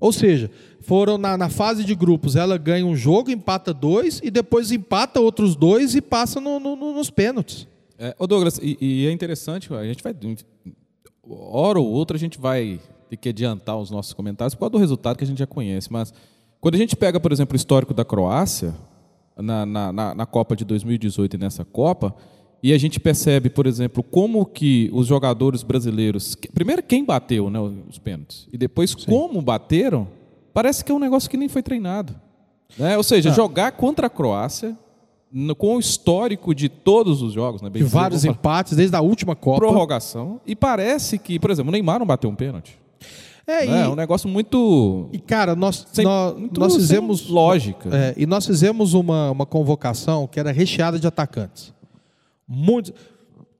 Ou seja, foram na, na fase de grupos, ela ganha um jogo, empata dois e depois empata outros dois e passa no, no, no, nos pênaltis. É, ô Douglas, e, e é interessante, a gente vai, hora ou outra, a gente vai ter que adiantar os nossos comentários por causa do resultado que a gente já conhece, mas quando a gente pega, por exemplo, o histórico da Croácia, na, na, na, na Copa de dois mil e dezoito e nessa Copa, e a gente percebe, por exemplo, como que os jogadores brasileiros, primeiro quem bateu, né, os pênaltis, e depois sim, como bateram, parece que é um negócio que nem foi treinado, né? Ou seja, ah. jogar contra a Croácia... No, com o histórico de todos os jogos, né? De vários jogo, empates, desde a última Copa. Prorrogação. E parece que, por exemplo, o Neymar não bateu um pênalti. É, né? E, é um negócio muito... E, cara, nós, sem, nós, muito, nós fizemos... lógica. É, e nós fizemos uma, uma convocação que era recheada de atacantes. Muito...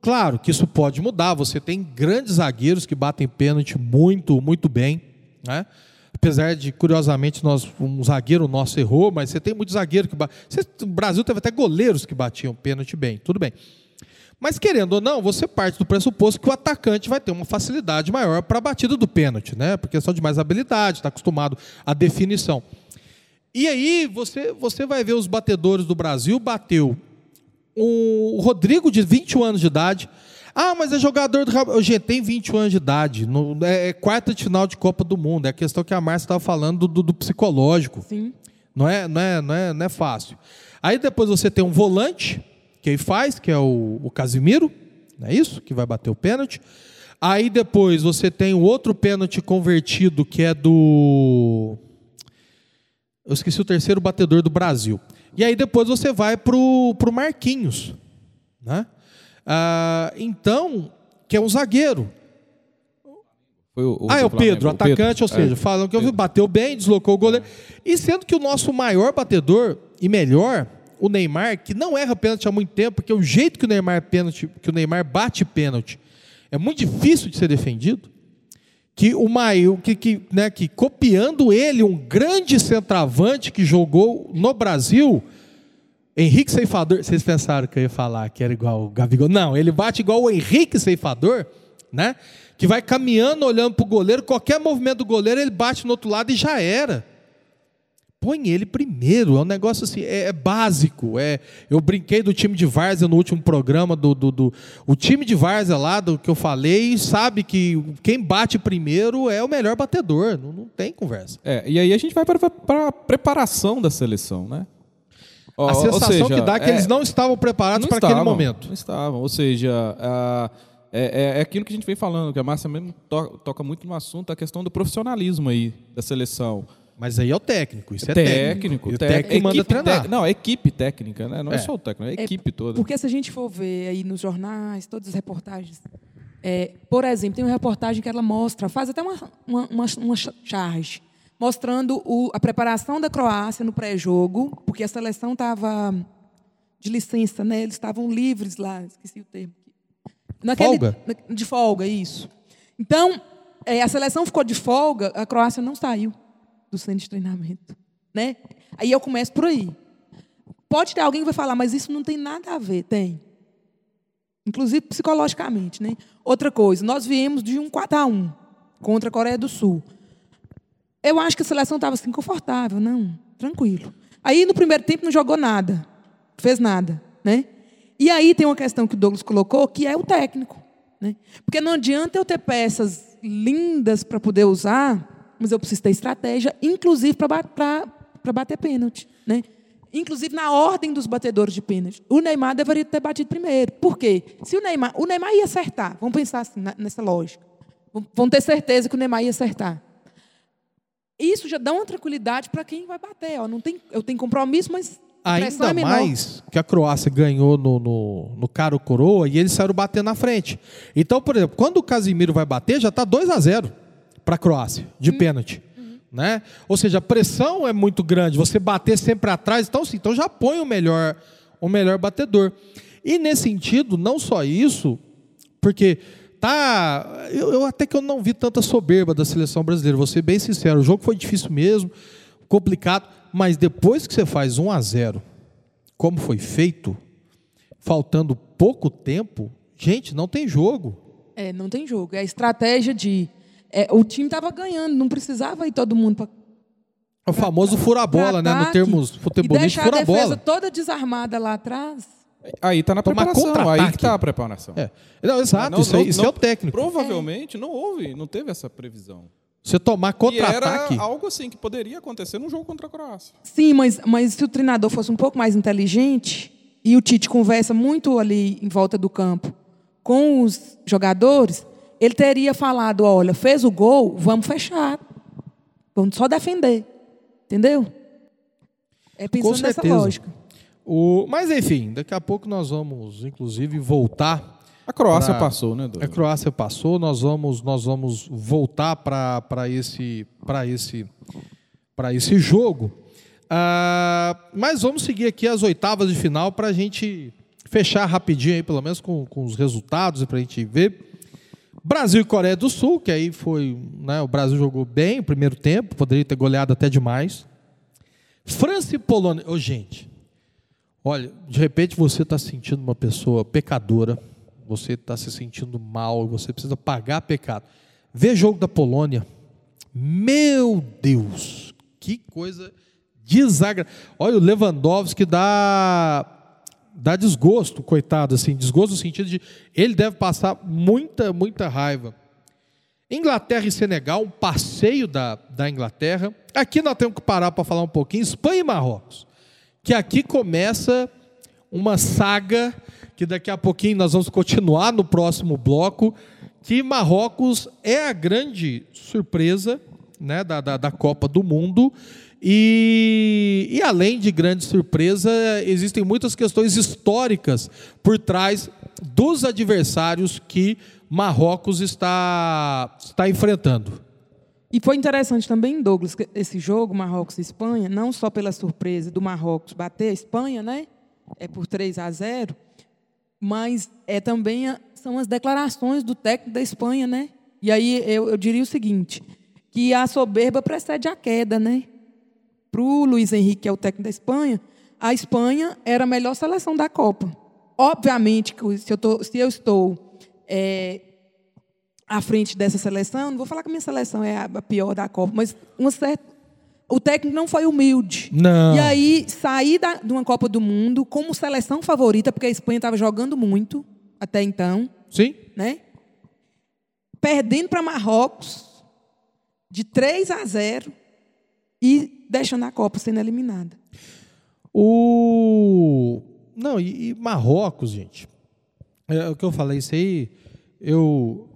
Claro que isso pode mudar. Você tem grandes zagueiros que batem pênalti muito, muito bem, né? Apesar de, curiosamente, nós, um zagueiro nosso errou, mas você tem muito zagueiro que bate. O Brasil teve até goleiros que batiam pênalti bem, tudo bem. Mas, querendo ou não, você parte do pressuposto que o atacante vai ter uma facilidade maior para a batida do pênalti, né? Por questão de mais habilidade, está acostumado à definição. E aí você, você vai ver os batedores do Brasil, bateu o Rodrigo, de vinte e um anos de idade. Ah, mas é jogador do Japão. Gente, tem vinte e um anos de idade. No, é, é quarta de final de Copa do Mundo. É a questão que a Márcia estava falando do, do, do psicológico. Sim. Não é, não, é, não, é, não é fácil. Aí depois você tem um volante, que aí faz, que é o, o Casimiro, não é isso? Que vai bater o pênalti. Aí depois você tem o outro pênalti convertido, que é do... Eu esqueci o terceiro batedor do Brasil. E aí depois você vai para o Marquinhos, né? Ah, então, que é um zagueiro. Foi o, o ah, é o Pedro, Flamengo, atacante, o Pedro, ou seja, é, falam que Pedro bateu bem, deslocou o goleiro. É. E sendo que o nosso maior batedor e melhor, o Neymar, que não erra pênalti há muito tempo, porque o jeito que o Neymar, pênalti, que o Neymar bate pênalti é muito difícil de ser defendido, que o Maio, que, que, né, que copiando ele, um grande centroavante que jogou no Brasil... Henrique Ceifador, vocês pensaram que eu ia falar que era igual o Gabigol? Não, ele bate igual o Henrique Ceifador, né? Que vai caminhando, olhando pro goleiro, qualquer movimento do goleiro, ele bate no outro lado e já era. Põe ele primeiro, é um negócio assim, é, é básico. É, eu brinquei do time de várzea no último programa, do, do, do o time de várzea lá, do que eu falei, sabe que quem bate primeiro é o melhor batedor, não, não tem conversa. É, e aí a gente vai para, para a preparação da seleção, né? A sensação seja, que dá é que eles não estavam preparados não para estavam, aquele momento. Não estavam, ou seja, a, é, é aquilo que a gente vem falando, que a Márcia mesmo to, toca muito no assunto, a questão do profissionalismo aí da seleção. Mas aí é o técnico, isso é, é técnico. técnico. E o técnico equipe, manda treinar. Te, não, é equipe técnica, né? Não é, é só o técnico, é a equipe é, toda. Porque se a gente for ver aí nos jornais, todas as reportagens, é, por exemplo, tem uma reportagem que ela mostra, faz até uma, uma, uma, uma charge, mostrando o, a preparação da Croácia no pré-jogo, porque a seleção estava de licença, né? Eles estavam livres lá, esqueci o termo. Naquele, folga? Na, de folga, isso. Então, a seleção ficou de folga, a Croácia não saiu do centro de treinamento, né? Aí eu começo por aí. Pode ter alguém que vai falar, mas isso não tem nada a ver. Tem. Inclusive psicologicamente, né? Outra coisa, nós viemos de um quatro a um contra a Coreia do Sul. Eu acho que a seleção estava assim, confortável, não, tranquilo. Aí, no primeiro tempo, não jogou nada, fez nada, né? E aí tem uma questão que o Douglas colocou, que é o técnico, né? Porque não adianta eu ter peças lindas para poder usar, mas eu preciso ter estratégia, inclusive para bater pênalti, né? Inclusive na ordem dos batedores de pênalti. O Neymar deveria ter batido primeiro. Por quê? Se o Neymar, o Neymar ia acertar, vamos pensar assim, nessa lógica. Vamos ter certeza que o Neymar ia acertar. Isso já dá uma tranquilidade para quem vai bater. Ó. Não tem, eu tenho compromisso, mas a pressão é menor. Ainda mais que a Croácia ganhou no, no, no Caro Coroa e eles saíram batendo na frente. Então, por exemplo, quando o Casimiro vai bater, já está dois a zero para a Croácia, de hum. pênalti. Hum. Né? Ou seja, a pressão é muito grande. Você bater sempre atrás, então, sim, então já põe o melhor, o melhor batedor. E, nesse sentido, não só isso, porque... Tá, eu, eu até que eu não vi tanta soberba da seleção brasileira, vou ser bem sincero. O jogo foi difícil mesmo, complicado, mas depois que você faz um a zero, como foi feito, faltando pouco tempo, gente, não tem jogo. É, não tem jogo. É a estratégia de... É, o time estava ganhando, não precisava ir todo mundo para... O famoso fura-bola, né? No termos futebolísticos, fura-bola. E deixar a defesa toda desarmada lá atrás... Aí está na Tomar preparação, aí que está a preparação. É. Não, exato, não, isso, não, isso não, é o técnico. Provavelmente é. não houve, não teve essa previsão. Você tomar contra-ataque... E era algo assim que poderia acontecer num jogo contra a Croácia. Sim, mas, mas se o treinador fosse um pouco mais inteligente, e o Tite conversa muito ali em volta do campo com os jogadores, ele teria falado, olha, fez o gol, vamos fechar. Vamos só defender. Entendeu? É pensando nessa lógica. O... Mas, enfim, daqui a pouco nós vamos, inclusive, voltar... A Croácia pra... passou, né, Douglas? A Croácia passou, nós vamos, nós vamos voltar para esse, pra esse, pra esse jogo. Ah, mas vamos seguir aqui as oitavas de final para a gente fechar rapidinho, aí, pelo menos com, com os resultados, para a gente ver. Brasil e Coreia do Sul, que aí foi... Né, o Brasil jogou bem o primeiro tempo, poderia ter goleado até demais. França e Polônia... Ô, oh, gente... Olha, de repente você está se sentindo uma pessoa pecadora, você está se sentindo mal, você precisa pagar pecado. Vê jogo da Polônia. Meu Deus, que coisa desagradável. Olha, o Lewandowski dá, dá desgosto, coitado, assim, desgosto no sentido de ele deve passar muita, muita raiva. Inglaterra e Senegal, um passeio da, da Inglaterra. Aqui nós temos que parar para falar um pouquinho. Espanha e Marrocos. Que aqui começa uma saga, que daqui a pouquinho nós vamos continuar no próximo bloco, que Marrocos é a grande surpresa, né, da, da, da Copa do Mundo. E, e, além de grande surpresa, existem muitas questões históricas por trás dos adversários que Marrocos está, está enfrentando. E foi interessante também, Douglas, esse jogo, Marrocos e Espanha, não só pela surpresa do Marrocos bater a Espanha, né? É por três a zero, mas é também a, são as declarações do técnico da Espanha, né? E aí eu, eu diria o seguinte, que a soberba precede a queda, né? Para o Luiz Henrique, que é o técnico da Espanha, a Espanha era a melhor seleção da Copa. Obviamente, se eu, tô, se eu estou... É, à frente dessa seleção, não vou falar que a minha seleção é a pior da Copa, mas uma certa... o técnico não foi humilde. Não. E aí, sair da, de uma Copa do Mundo como seleção favorita, porque a Espanha estava jogando muito até então. Sim. Né? Perdendo para Marrocos de três a zero e deixando a Copa sendo eliminada. O... Não, e, e Marrocos, gente, é o que eu falei, isso aí, eu...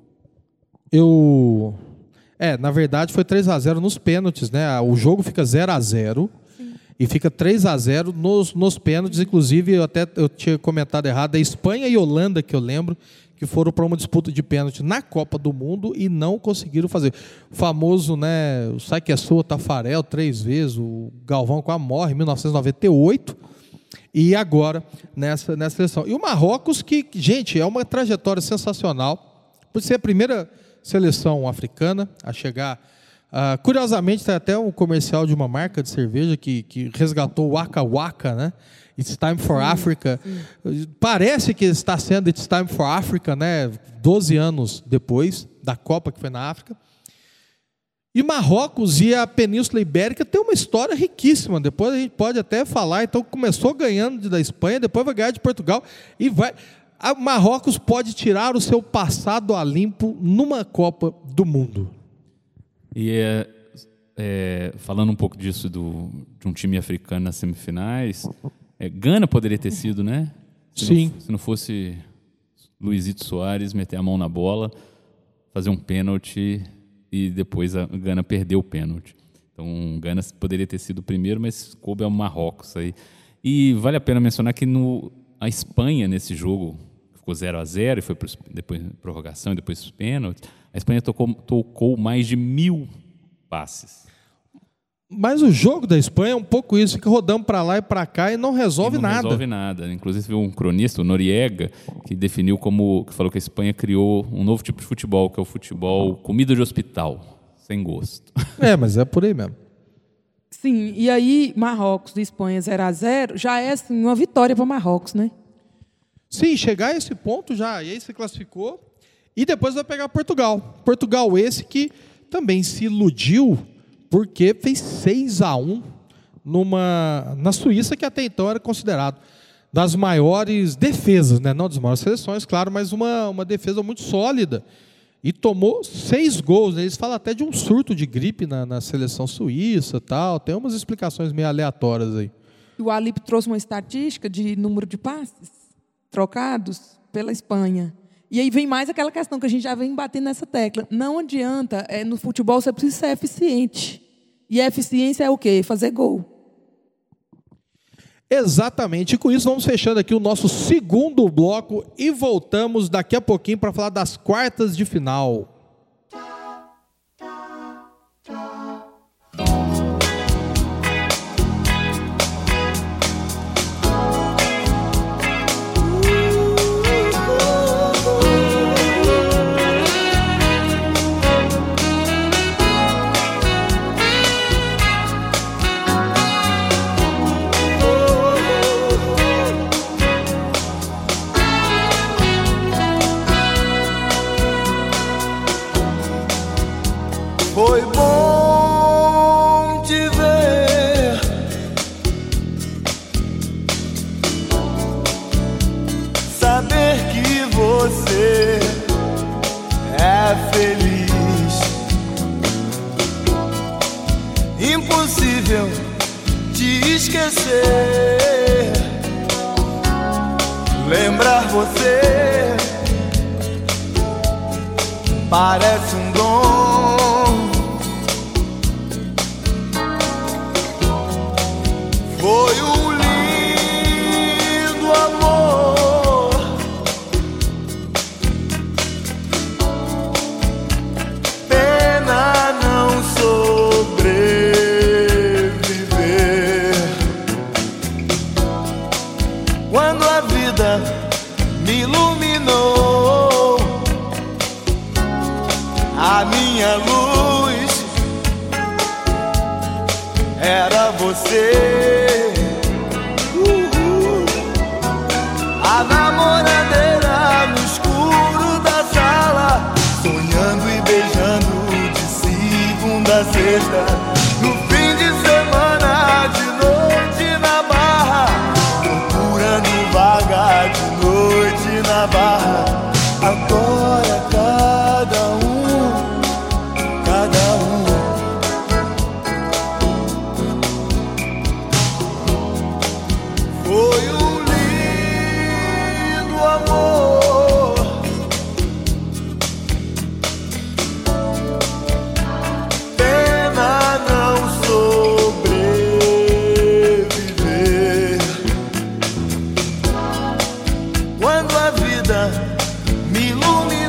Eu... É, na verdade foi três a zero nos pênaltis, né? O jogo fica zero a zero e fica três a zero nos, nos pênaltis. Inclusive, eu até eu tinha comentado errado, é Espanha e Holanda, que eu lembro, que foram para uma disputa de pênalti na Copa do Mundo e não conseguiram fazer. O famoso, né? O Sai Que É Sua, Tafarel, três vezes, o Galvão com a morre, em mil novecentos e noventa e oito. E agora, nessa, nessa seleção. E o Marrocos, que, gente, é uma trajetória sensacional. Por ser a primeira... seleção africana a chegar. Uh, curiosamente, tem até um comercial de uma marca de cerveja que, que resgatou o Waka Waka, né? It's Time for Africa. Sim. Parece que está sendo It's Time for Africa, né? doze anos depois da Copa, que foi na África. E Marrocos e a Península Ibérica tem uma história riquíssima. Depois a gente pode até falar. Então, começou ganhando da Espanha, depois vai ganhar de Portugal. E vai... A Marrocos pode tirar o seu passado a limpo numa Copa do Mundo. E é, é, falando um pouco disso do, de um time africano nas semifinais, é, Gana poderia ter sido, né? Se Sim. Não, se não fosse Luis Suárez meter a mão na bola, fazer um pênalti e depois a Gana perdeu o pênalti. Então, Gana poderia ter sido o primeiro, mas coube ao Marrocos aí. E vale a pena mencionar que no, a Espanha, nesse jogo, ficou zero a zero e foi pros, depois prorrogação e depois os pênaltis. A Espanha tocou, tocou mais de mil passes. Mas o jogo da Espanha é um pouco isso, fica rodando para lá e para cá e não resolve e não nada. Não resolve nada. Inclusive, um cronista, o Noriega, que definiu como, que falou que a Espanha criou um novo tipo de futebol, que é o futebol comida de hospital, sem gosto. É, mas é por aí mesmo. Sim, e aí Marrocos e Espanha zero a zero já é assim, uma vitória para Marrocos, né? Sim, chegar a esse ponto já, e aí se classificou. E depois vai pegar Portugal. Portugal esse que também se iludiu porque fez seis a um numa, na Suíça, que até então era considerado das maiores defesas, né? Não das maiores seleções, claro, mas uma, uma defesa muito sólida. E tomou seis gols. Eles falam até de um surto de gripe na, na seleção suíça. Tal. Tem umas explicações meio aleatórias aí. O Alípio trouxe uma estatística de número de passes trocados pela Espanha. E aí vem mais aquela questão que a gente já vem batendo nessa tecla. Não adianta, é, no futebol você precisa ser eficiente. E a eficiência é o quê? Fazer gol. Exatamente. E com isso vamos fechando aqui o nosso segundo bloco e voltamos daqui a pouquinho para falar das quartas de final. Me ilumina.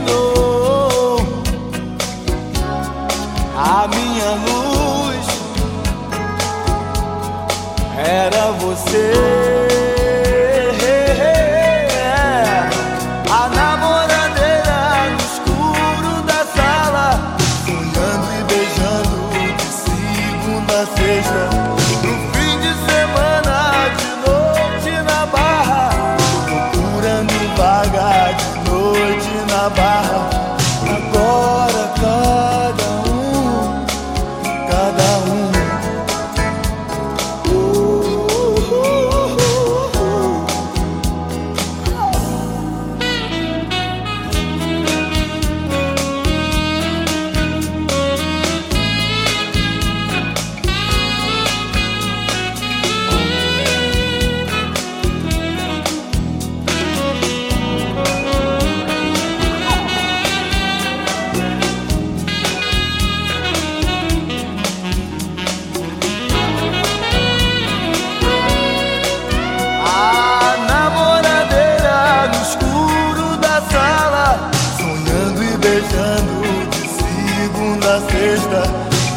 Dinamarca,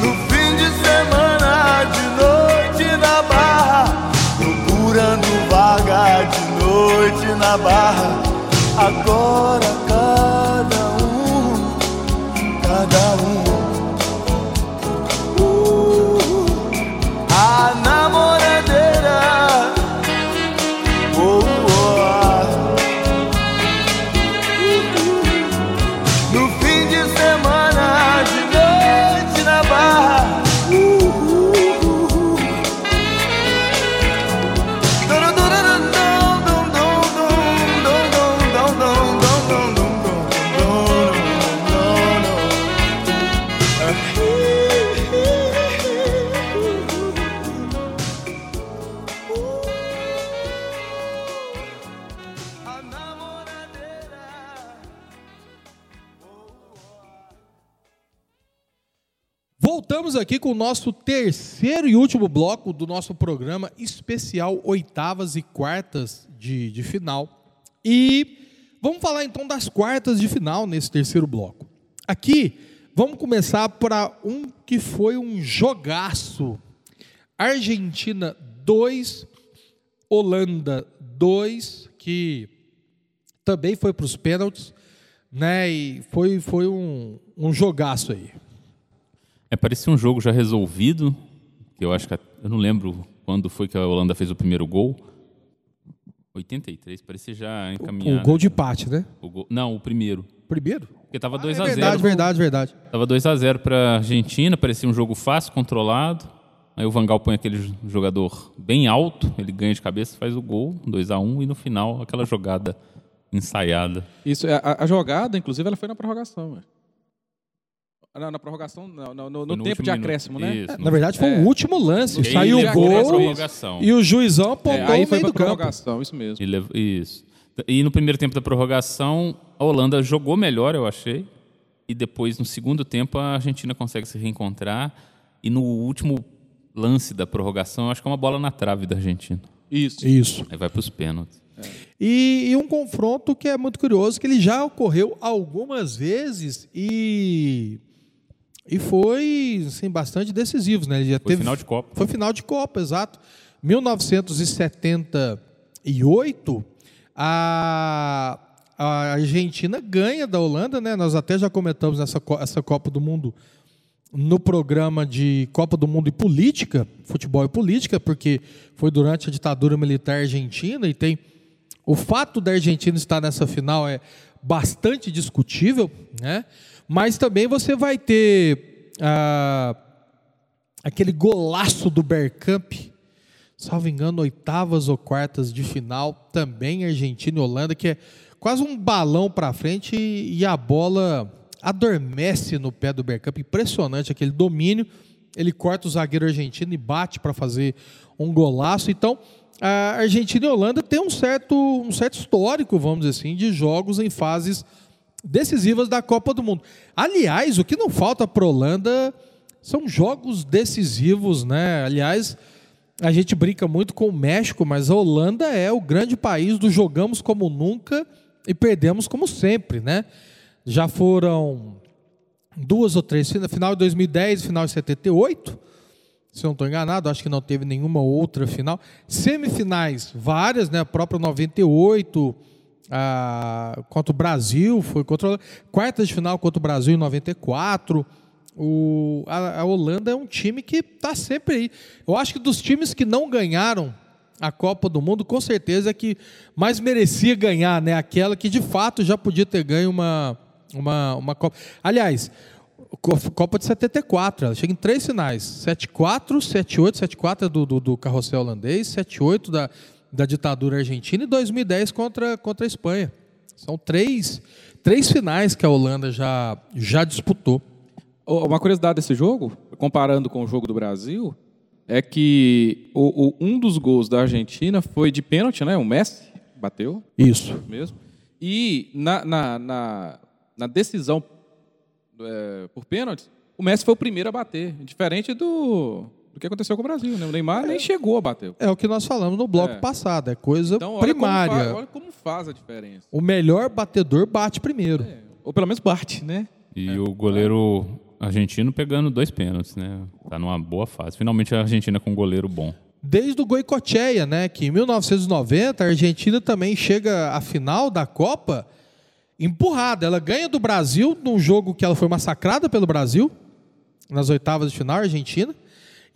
no fim de semana, de noite na barra, procurando vaga de noite na barra. Agora cada um, cada um uh, a namoradeira oh, oh. No fim de semana, de noite na barra uh, uh, uh. Voltamos aqui com o nosso terceiro e último bloco do nosso programa especial oitavas e quartas de, de final. E vamos falar então das quartas de final nesse terceiro bloco. Aqui vamos começar para um que foi um jogaço. Argentina dois, Holanda dois, que também foi para os pênaltis, né? E foi, foi um, um jogaço aí. É, parecia um jogo já resolvido, que eu acho que... Eu não lembro quando foi que a Holanda fez o primeiro gol. oitenta e três, parecia já encaminhado. O, o gol de empate, né? O gol, não, o primeiro. Primeiro? Porque tava dois a zero. Ah, é verdade, verdade, verdade. Tava dois a zero para a Argentina, parecia um jogo fácil, controlado. Aí o Van Gaal põe aquele jogador bem alto, ele ganha de cabeça, faz o gol, dois a um, e no final aquela jogada ensaiada. Isso, a, a jogada, inclusive, ela foi na prorrogação, velho. Na, na prorrogação, no, no, no, no tempo de acréscimo, minuto, né? Isso, é, na verdade, foi é. o último lance. Saiu o gol e o juizão apontou é, aí foi meio do campo. Isso mesmo. E, isso. E no primeiro tempo da prorrogação, a Holanda jogou melhor, eu achei. E depois, no segundo tempo, a Argentina consegue se reencontrar. E no último lance da prorrogação, eu acho que é uma bola na trave da Argentina. Isso. Isso. Aí vai para os pênaltis. É. E, e um confronto que é muito curioso, que ele já ocorreu algumas vezes e... E foi, assim, bastante decisivo, né? Ele já foi teve... final de Copa. Foi final de Copa, exato. mil novecentos e setenta e oito, a, a Argentina ganha da Holanda, né? Nós até já comentamos nessa, essa Copa do Mundo no programa de Copa do Mundo e Política, Futebol e Política, porque foi durante a ditadura militar argentina e tem... O fato da Argentina estar nessa final é bastante discutível, né? Mas também você vai ter ah, aquele golaço do Bergkamp, salvo engano, oitavas ou quartas de final, também Argentina e Holanda, que é quase um balão para frente e a bola adormece no pé do Bergkamp. Impressionante aquele domínio. Ele corta o zagueiro argentino e bate para fazer um golaço. Então, a Argentina e Holanda tem um certo, um certo histórico, vamos dizer assim, de jogos em fases decisivas da Copa do Mundo. Aliás, o que não falta para a Holanda são jogos decisivos, né? Aliás, a gente brinca muito com o México, mas a Holanda é o grande país do jogamos como nunca e perdemos como sempre, né? Já foram duas ou três, final de dois mil e dez, final de setenta e oito, se eu não estou enganado, acho que não teve nenhuma outra final. Semifinais, várias, né? A própria noventa e oito... Ah, contra o Brasil, foi contra a quartas de final contra o Brasil em noventa e quatro. O, a, a Holanda é um time que está sempre aí. Eu acho que dos times que não ganharam a Copa do Mundo, com certeza é que mais merecia ganhar, né? Aquela que de fato já podia ter ganho uma, uma, uma Copa. Aliás, Copa de setenta e quatro, ela chega em três finais: setenta e quatro, setenta e oito, setenta e quatro é do, do, do carrossel holandês, setenta e oito da. da ditadura argentina e dois mil e dez contra, contra a Espanha. São três, três finais que a Holanda já, já disputou. Uma curiosidade desse jogo, comparando com o jogo do Brasil, é que o, o, um dos gols da Argentina foi de pênalti, né? O Messi bateu. Isso. Mesmo. E na, na, na, na decisão é, por pênalti, o Messi foi o primeiro a bater, diferente do... O que aconteceu com o Brasil, né? O Neymar é, nem chegou a bater. É o que nós falamos no bloco é. passado, é coisa então, olha primária. Como faz, olha como faz a diferença. O melhor batedor bate primeiro. É. Ou pelo menos bate, né? E é. o goleiro argentino pegando dois pênaltis, né? Tá numa boa fase. Finalmente a Argentina com um goleiro bom. Desde o Goicoechea, né? Que em mil novecentos e noventa a Argentina também chega à final da Copa empurrada. Ela ganha do Brasil num jogo que ela foi massacrada pelo Brasil, nas oitavas de final, a Argentina.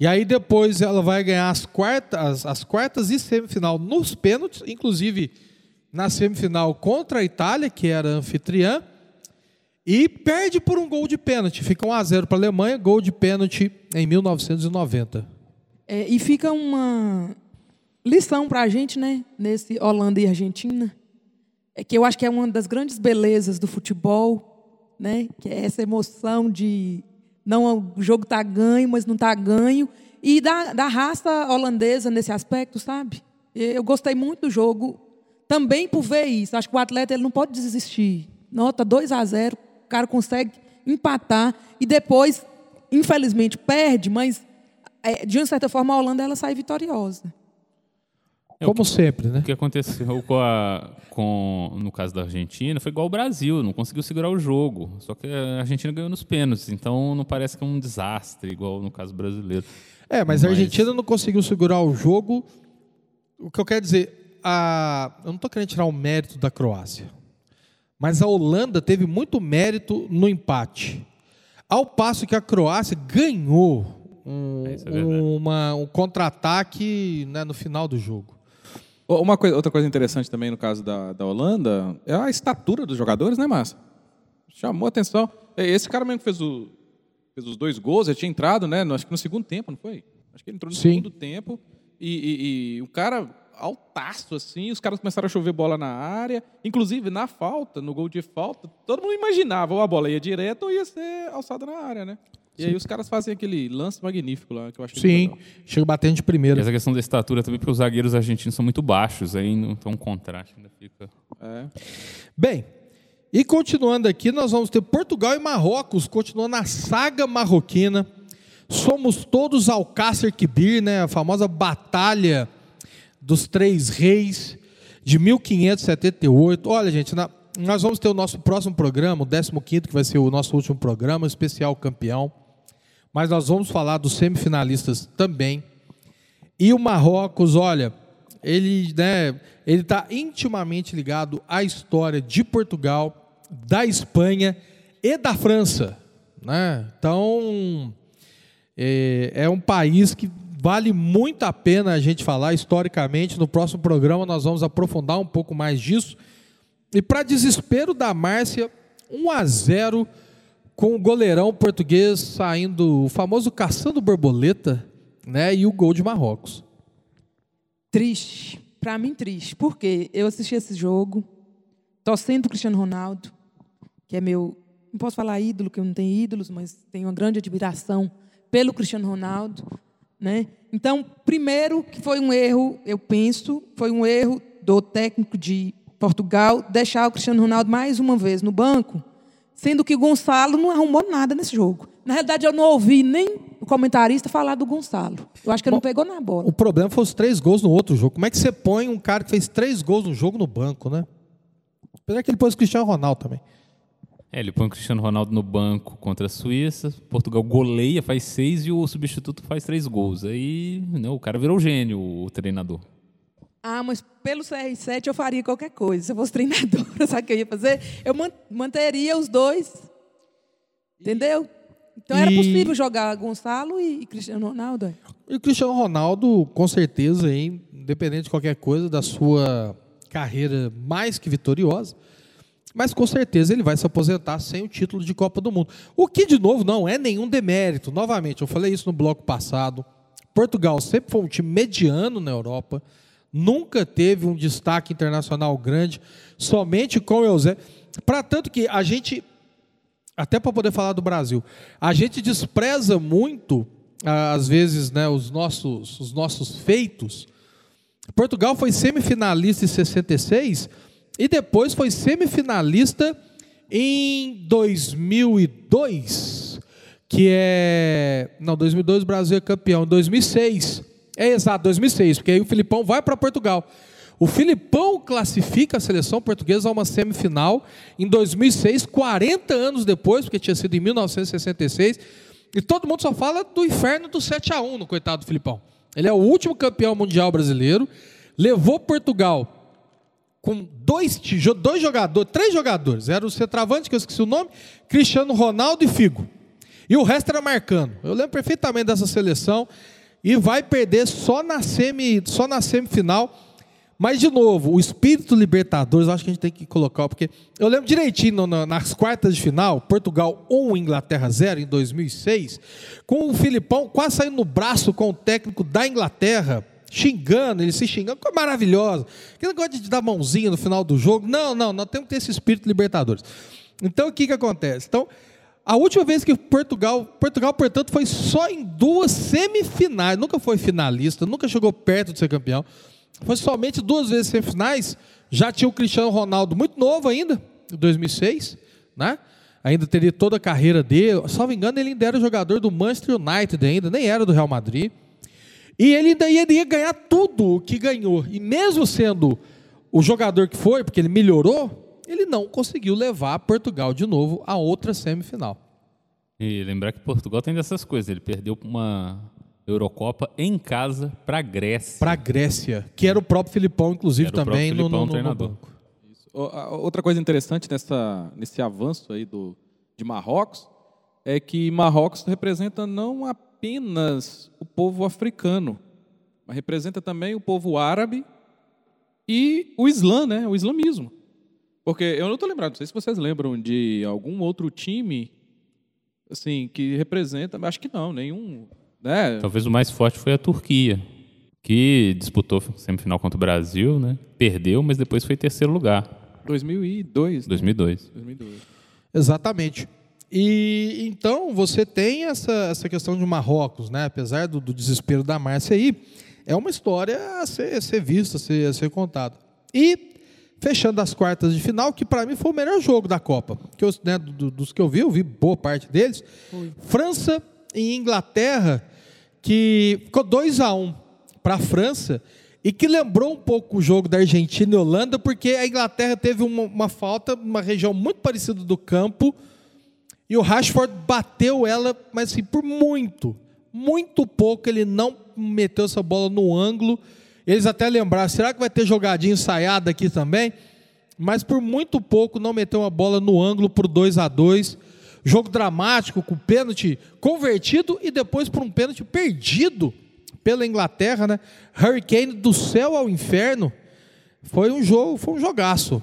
E aí depois ela vai ganhar as quartas, as, as quartas e semifinal nos pênaltis, inclusive na semifinal contra a Itália, que era anfitriã, e perde por um gol de pênalti. Fica um a zero para a Alemanha, gol de pênalti em mil novecentos e noventa. É, e fica uma lição para a gente, né, nesse Holanda e Argentina, é que eu acho que é uma das grandes belezas do futebol, né, que é essa emoção de não, o jogo está ganho, mas não está ganho, e da, da raça holandesa nesse aspecto, sabe? Eu gostei muito do jogo, também por ver isso. Acho que o atleta ele não pode desistir. Nota dois a zero, o cara consegue empatar e depois, infelizmente, perde, mas de uma certa forma a Holanda ela sai vitoriosa. É, Como que, sempre, né? O que aconteceu com a, com, no caso da Argentina foi igual ao Brasil, não conseguiu segurar o jogo. Só que a Argentina ganhou nos pênaltis, então não parece que é um desastre, igual no caso brasileiro. É, mas, mas... a Argentina não conseguiu segurar o jogo. O que eu quero dizer, a... eu não estou querendo tirar o mérito da Croácia, mas a Holanda teve muito mérito no empate. Ao passo que a Croácia ganhou um, é, é uma, um contra-ataque, né, no final do jogo. Uma coisa, outra coisa interessante também no caso da, da Holanda é a estatura dos jogadores, né, Márcia? Chamou a atenção. Esse cara mesmo que fez, o, fez os dois gols, ele tinha entrado, né? Acho que no segundo tempo, não foi? Acho que ele entrou no Sim. segundo tempo. E, e, e o cara altaço, assim, os caras começaram a chover bola na área. Inclusive, na falta, no gol de falta, todo mundo imaginava ou a bola ia direto ou ia ser alçada na área, né? E Sim. aí os caras fazem aquele lance magnífico lá, que eu acho que Sim, chega batendo de primeira. Essa questão da estatura também, porque os zagueiros argentinos são muito baixos, aí então um contraste ainda fica... É. Bem, e continuando aqui, nós vamos ter Portugal e Marrocos, continuando a saga marroquina. Somos todos Alcácer-Quibir, né? A famosa Batalha dos Três Reis, de mil quinhentos e setenta e oito. Olha, gente, na... nós vamos ter o nosso próximo programa, o décimo quinto, que vai ser o nosso último programa, especial campeão. Mas nós vamos falar dos semifinalistas também. E o Marrocos, olha, ele, né, ele está intimamente ligado à história de Portugal, da Espanha e da França, né? Então, é, é um país que vale muito a pena a gente falar historicamente. No próximo programa nós vamos aprofundar um pouco mais disso. E para desespero da Márcia, um a zero com o goleirão português saindo, o famoso caçando borboleta, né? E o gol de Marrocos. Triste, para mim triste, porque eu assisti esse jogo, torcendo o Cristiano Ronaldo, que é meu, não posso falar ídolo, que eu não tenho ídolos, mas tenho uma grande admiração pelo Cristiano Ronaldo, né? Então, primeiro que foi um erro, eu penso, foi um erro do técnico de Portugal deixar o Cristiano Ronaldo mais uma vez no banco, sendo que o Gonçalo não arrumou nada nesse jogo. Na realidade, eu não ouvi nem o comentarista falar do Gonçalo. Eu acho que ele Bom, não pegou na bola. O problema foi os três gols no outro jogo. Como é que você põe um cara que fez três gols no jogo no banco, né? Apesar que ele pôs o Cristiano Ronaldo também. É, ele põe o Cristiano Ronaldo no banco contra a Suíça, Portugal goleia, faz seis e o substituto faz três gols. Aí, né, o cara virou gênio, o treinador. Ah, mas pelo C R sete eu faria qualquer coisa. Se eu fosse treinadora, sabe o que eu ia fazer? Eu manteria os dois. Entendeu? Então era e... possível jogar Gonçalo e Cristiano Ronaldo. E o Cristiano Ronaldo, com certeza, hein, independente de qualquer coisa, da sua carreira mais que vitoriosa, mas com certeza ele vai se aposentar sem o título de Copa do Mundo. O que, de novo, não é nenhum demérito. Novamente, eu falei isso no bloco passado. Portugal sempre foi um time mediano na Europa. Nunca teve um destaque internacional grande, somente com o Eusébio. Para tanto que a gente, até para poder falar do Brasil, a gente despreza muito, às vezes, né, os nossos, os nossos feitos. Portugal foi semifinalista em sessenta e seis e depois foi semifinalista em dois mil e dois, que é... Não, dois mil e dois o Brasil é campeão, em dois mil e seis... É exato, dois mil e seis, porque aí o Filipão vai para Portugal. O Filipão classifica a seleção portuguesa a uma semifinal em dois mil e seis, quarenta anos depois, porque tinha sido em mil novecentos e sessenta e seis, e todo mundo só fala do inferno do sete a um no coitado do Filipão. Ele é o último campeão mundial brasileiro, levou Portugal com dois, dois jogadores, três jogadores, era o centroavante, que eu esqueci o nome, Cristiano Ronaldo e Figo. E o resto era marcando. Eu lembro perfeitamente dessa seleção. E vai perder só na, semi, só na semifinal. Mas, de novo, o espírito Libertadores, eu acho que a gente tem que colocar, porque eu lembro direitinho, no, nas quartas de final, Portugal um, Inglaterra zero, em dois mil e seis, com o Filipão quase saindo no braço com o técnico da Inglaterra, xingando, ele se xingando, coisa maravilhosa. Aquele negócio de dar mãozinha no final do jogo. Não, não, nós temos que ter esse espírito Libertadores. Então, o que, que acontece? Então, a última vez que Portugal, Portugal, portanto, foi só em duas semifinais, nunca foi finalista, nunca chegou perto de ser campeão, foi somente duas vezes semifinais, já tinha o Cristiano Ronaldo muito novo ainda, em dois mil e seis, né? Ainda teria toda a carreira dele, salvo engano ele ainda era jogador do Manchester United ainda, nem era do Real Madrid, e ele ainda iria ganhar tudo o que ganhou, e mesmo sendo o jogador que foi, porque ele melhorou, ele não conseguiu levar Portugal de novo a outra semifinal. E lembrar que Portugal tem dessas coisas, ele perdeu uma Eurocopa em casa para a Grécia. Para a Grécia, que era o próprio Filipão, inclusive, era também o Filipão, no, no, treinador. No banco. Isso. Outra coisa interessante nessa, nesse avanço aí do, de Marrocos é que Marrocos representa não apenas o povo africano, mas representa também o povo árabe e o Islã, né? O islamismo. Porque eu não estou lembrado, não sei se vocês lembram de algum outro time assim, que representa, acho que não, nenhum. Né? Talvez o mais forte foi a Turquia, que disputou semifinal contra o Brasil, né? Perdeu, mas depois foi terceiro lugar. dois mil e dois. Né? dois mil e dois. dois mil e dois. Exatamente. E então você tem essa, essa questão de Marrocos, né? Apesar do, do desespero da Márcia aí, é uma história a ser, a ser vista, a ser, a ser contada. E fechando as quartas de final, que para mim foi o melhor jogo da Copa. Que eu, né, dos que eu vi, eu vi boa parte deles. Oi. França e Inglaterra, que ficou dois a um para a França, e que lembrou um pouco o jogo da Argentina e Holanda, porque a Inglaterra teve uma, uma falta, uma região muito parecida do campo, e o Rashford bateu ela, mas assim, por muito, muito pouco, ele não meteu essa bola no ângulo. Eles até lembraram, será que vai ter jogadinha ensaiada aqui também? Mas por muito pouco não meteu uma bola no ângulo para o dois a dois. Jogo dramático, com pênalti convertido e depois por um pênalti perdido pela Inglaterra, né? Harry Kane do céu ao inferno. Foi um jogo, foi um jogaço.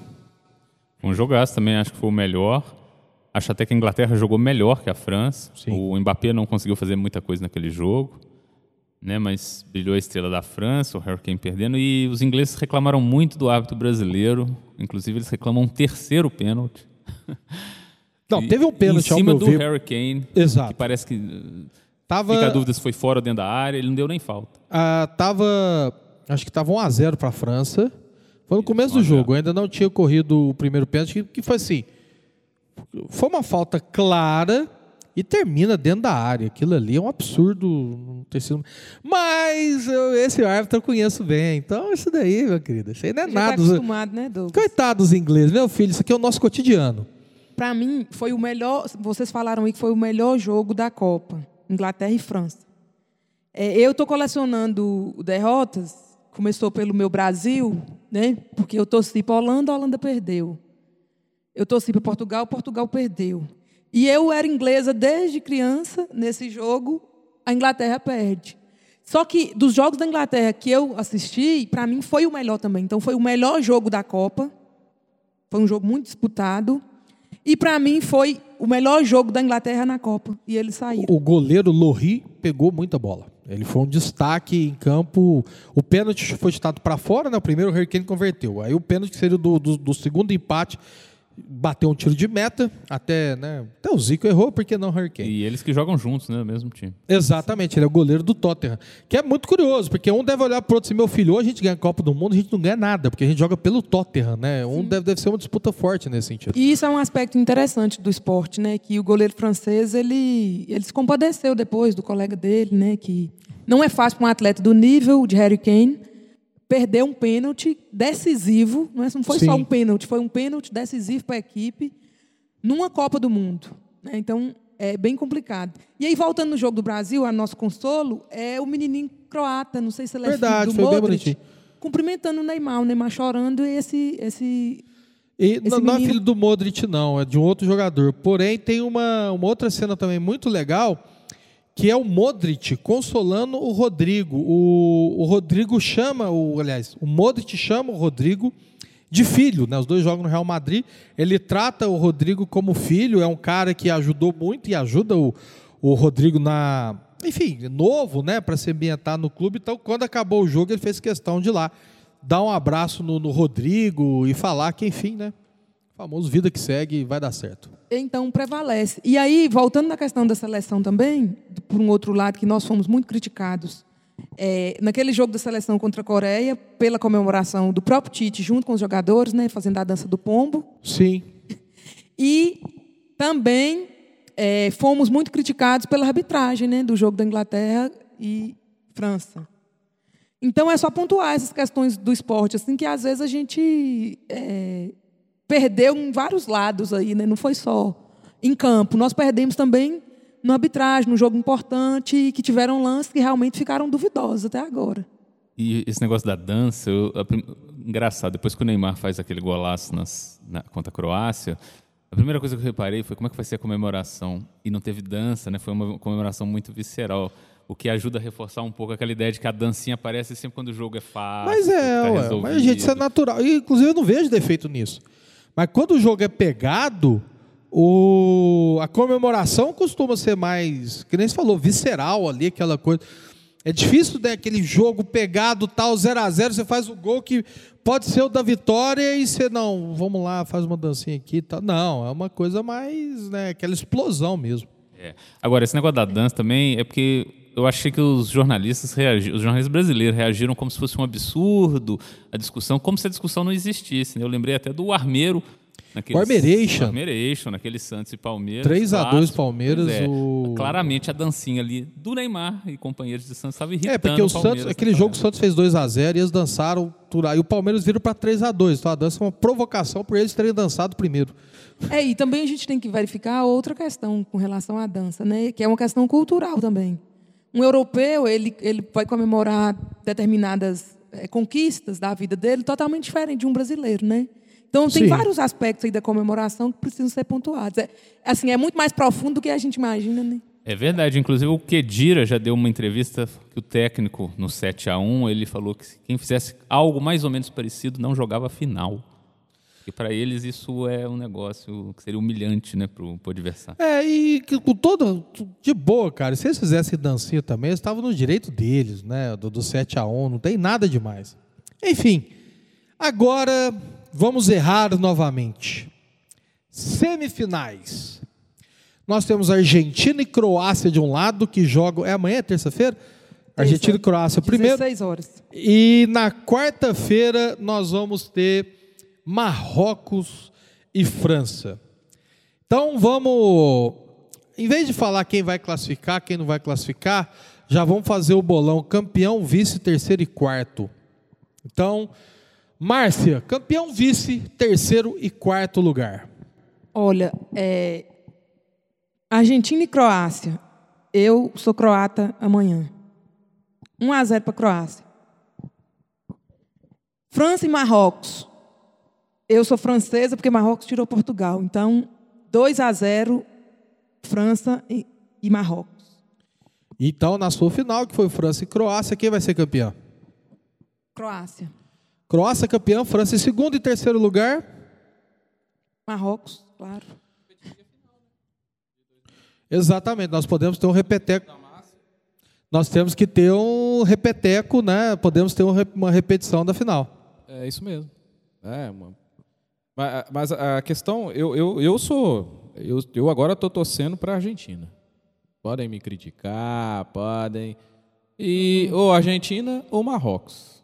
Um jogaço também, acho que foi o melhor. Acho até que a Inglaterra jogou melhor que a França. Sim. O Mbappé não conseguiu fazer muita coisa naquele jogo. Né, mas brilhou a estrela da França, o Harry Kane perdendo, e os ingleses reclamaram muito do árbitro brasileiro, inclusive eles reclamam um terceiro pênalti. Não, teve um pênalti em cima do Harry Kane, que parece que tava, fica a dúvida se foi fora ou dentro da área, ele não deu nem falta. Ah, tava, acho que estava um a zero para a França, foi no começo do jogo, ainda não tinha ocorrido o primeiro pênalti, que foi assim, foi uma falta clara, e termina dentro da área. Aquilo ali é um absurdo não ter sido. Mas eu, esse árbitro eu conheço bem. Então, isso daí, meu querido, isso aí não é já nada. Tá acostumado, né, Douglas? Coitado dos ingleses. Meu filho, isso aqui é o nosso cotidiano. Para mim, foi o melhor... Vocês falaram aí que foi o melhor jogo da Copa. Inglaterra e França. É, eu estou colecionando derrotas. Começou pelo meu Brasil, né? Porque eu torci para a Holanda, a Holanda perdeu. Eu torci para Portugal, Portugal perdeu. E eu era inglesa desde criança, nesse jogo, a Inglaterra perde. Só que dos jogos da Inglaterra que eu assisti, para mim foi o melhor também. Então foi o melhor jogo da Copa, foi um jogo muito disputado, e para mim foi o melhor jogo da Inglaterra na Copa, e eles saíram. O goleiro Lloris pegou muita bola, ele foi um destaque em campo, o pênalti foi chutado para fora, né? O primeiro o Harry Kane converteu, aí o pênalti que seria do, do, do segundo empate, bateu um tiro de meta, até, né, até o Zico errou, porque não o Harry Kane. E eles que jogam juntos, né, o mesmo time. Exatamente, ele é o goleiro do Tottenham. Que é muito curioso, porque um deve olhar para o outro e assim, meu filho, hoje a gente ganha a Copa do Mundo, a gente não ganha nada, porque a gente joga pelo Tottenham, né? Um deve, deve ser uma disputa forte nesse sentido. E isso é um aspecto interessante do esporte, né? Que o goleiro francês, ele, ele se compadeceu depois do colega dele, né? Que não é fácil para um atleta do nível de Harry Kane perdeu um pênalti decisivo, não, é? Não foi Sim. só um pênalti, foi um pênalti decisivo para a equipe numa Copa do Mundo. Né? Então, é bem complicado. E aí, voltando no jogo do Brasil, a nosso consolo, é o menininho croata, não sei se ele é Verdade, filho do foi Modric, bem cumprimentando o Neymar, o Neymar chorando, e esse... esse E não, não é filho do Modric, não. É de um outro jogador. Porém, tem uma, uma outra cena também muito legal, que é o Modric consolando o Rodrigo. O, o Rodrigo chama... O, aliás, o Modric chama o Rodrigo de filho. Né? Os dois jogam no Real Madrid. Ele trata o Rodrigo como filho. É um cara que ajudou muito e ajuda o, o Rodrigo na... Enfim, novo, né? Para se ambientar no clube. Então, quando acabou o jogo, ele fez questão de ir lá dar um abraço no, no Rodrigo e falar que, enfim, né? O famoso vida que segue, vai dar certo. Então, prevalece. E aí, voltando na questão da seleção também, por um outro lado, que nós fomos muito criticados, é, naquele jogo da seleção contra a Coreia, pela comemoração do próprio Tite, junto com os jogadores, né, fazendo a dança do pombo. Sim. E também é, fomos muito criticados pela arbitragem, né, do jogo da Inglaterra e França. Então, é só pontuar essas questões do esporte, assim, que às vezes a gente é, perdeu em vários lados aí, né? Não foi só em campo. Nós perdemos também no arbitragem, num jogo importante, que tiveram lances que realmente ficaram duvidosos até agora. E esse negócio da dança, eu, a, engraçado, depois que o Neymar faz aquele golaço nas, na, contra a Croácia, a primeira coisa que eu reparei foi como é que vai ser a comemoração. E não teve dança, né? Foi uma comemoração muito visceral. O que ajuda a reforçar um pouco aquela ideia de que a dancinha aparece sempre quando o jogo é fácil. Mas é, tá ué, mas gente, isso é natural. E, inclusive, eu não vejo defeito nisso. Mas quando o jogo é pegado, o... a comemoração costuma ser mais, que nem você falou, visceral ali, aquela coisa. É difícil, né, aquele jogo pegado, tal, zero a zero, você faz o gol que pode ser o da vitória e você, não, vamos lá, faz uma dancinha aqui. Tal. Não, é uma coisa mais, né, aquela explosão mesmo. É. Agora, esse negócio da dança também é porque... Eu achei que os jornalistas, reagi- os jornalistas brasileiros reagiram como se fosse um absurdo a discussão, como se a discussão não existisse. Né? Eu lembrei até do Armeiro. Naqueles, o Armeiration. O Armeiration, naquele Santos e Palmeiras. três a dois Palmeiras. É, o... Claramente a dancinha ali do Neymar e companheiros de Santos estava irritando. É, porque o Santos, aquele jogo que o Santos fez dois a zero e eles dançaram, e o Palmeiras virou para três a dois. Então a dança é uma provocação por eles terem dançado primeiro. É, e também a gente tem que verificar outra questão com relação à dança, né? Que é uma questão cultural também. Um europeu, ele, ele vai comemorar determinadas é, conquistas da vida dele totalmente diferente de um brasileiro, né? Então, tem Sim. vários aspectos aí da comemoração que precisam ser pontuados. É, assim, é muito mais profundo do que a gente imagina, né? É verdade. Inclusive, o Kedira já deu uma entrevista que o técnico, no sete a um, ele falou que quem fizesse algo mais ou menos parecido não jogava a final. E para eles isso é um negócio que seria humilhante, né, para o adversário. É, e com todo... De boa, cara. Se eles fizessem dancinha também, eles estavam no direito deles, né? Do, do sete a um, não tem nada demais. Enfim, agora vamos errar novamente. Semifinais. Nós temos Argentina e Croácia de um lado, que jogam... É amanhã, é terça-feira? Argentina e Croácia primeiro. dezesseis horas. E na quarta-feira nós vamos ter Marrocos e França. Então vamos, em vez de falar quem vai classificar, quem não vai classificar, já vamos fazer o bolão campeão, vice, terceiro e quarto. Então, Márcia, campeão, vice, terceiro e quarto lugar. Olha, é... Argentina e Croácia. Eu sou croata amanhã. um a zero para a Croácia. França e Marrocos. Eu sou francesa porque Marrocos tirou Portugal. Então, dois a zero, França e, e Marrocos. Então, na sua final, que foi França e Croácia, quem vai ser campeão? Croácia. Croácia campeão, França em segundo e terceiro lugar? Marrocos, claro. Exatamente, nós podemos ter um repeteco. Nós temos que ter um repeteco, né? Podemos ter uma repetição da final. É isso mesmo. É, uma... Mas a questão, eu, eu, eu sou, eu, eu agora estou torcendo para a Argentina. Podem me criticar, podem... E ou Argentina ou Marrocos,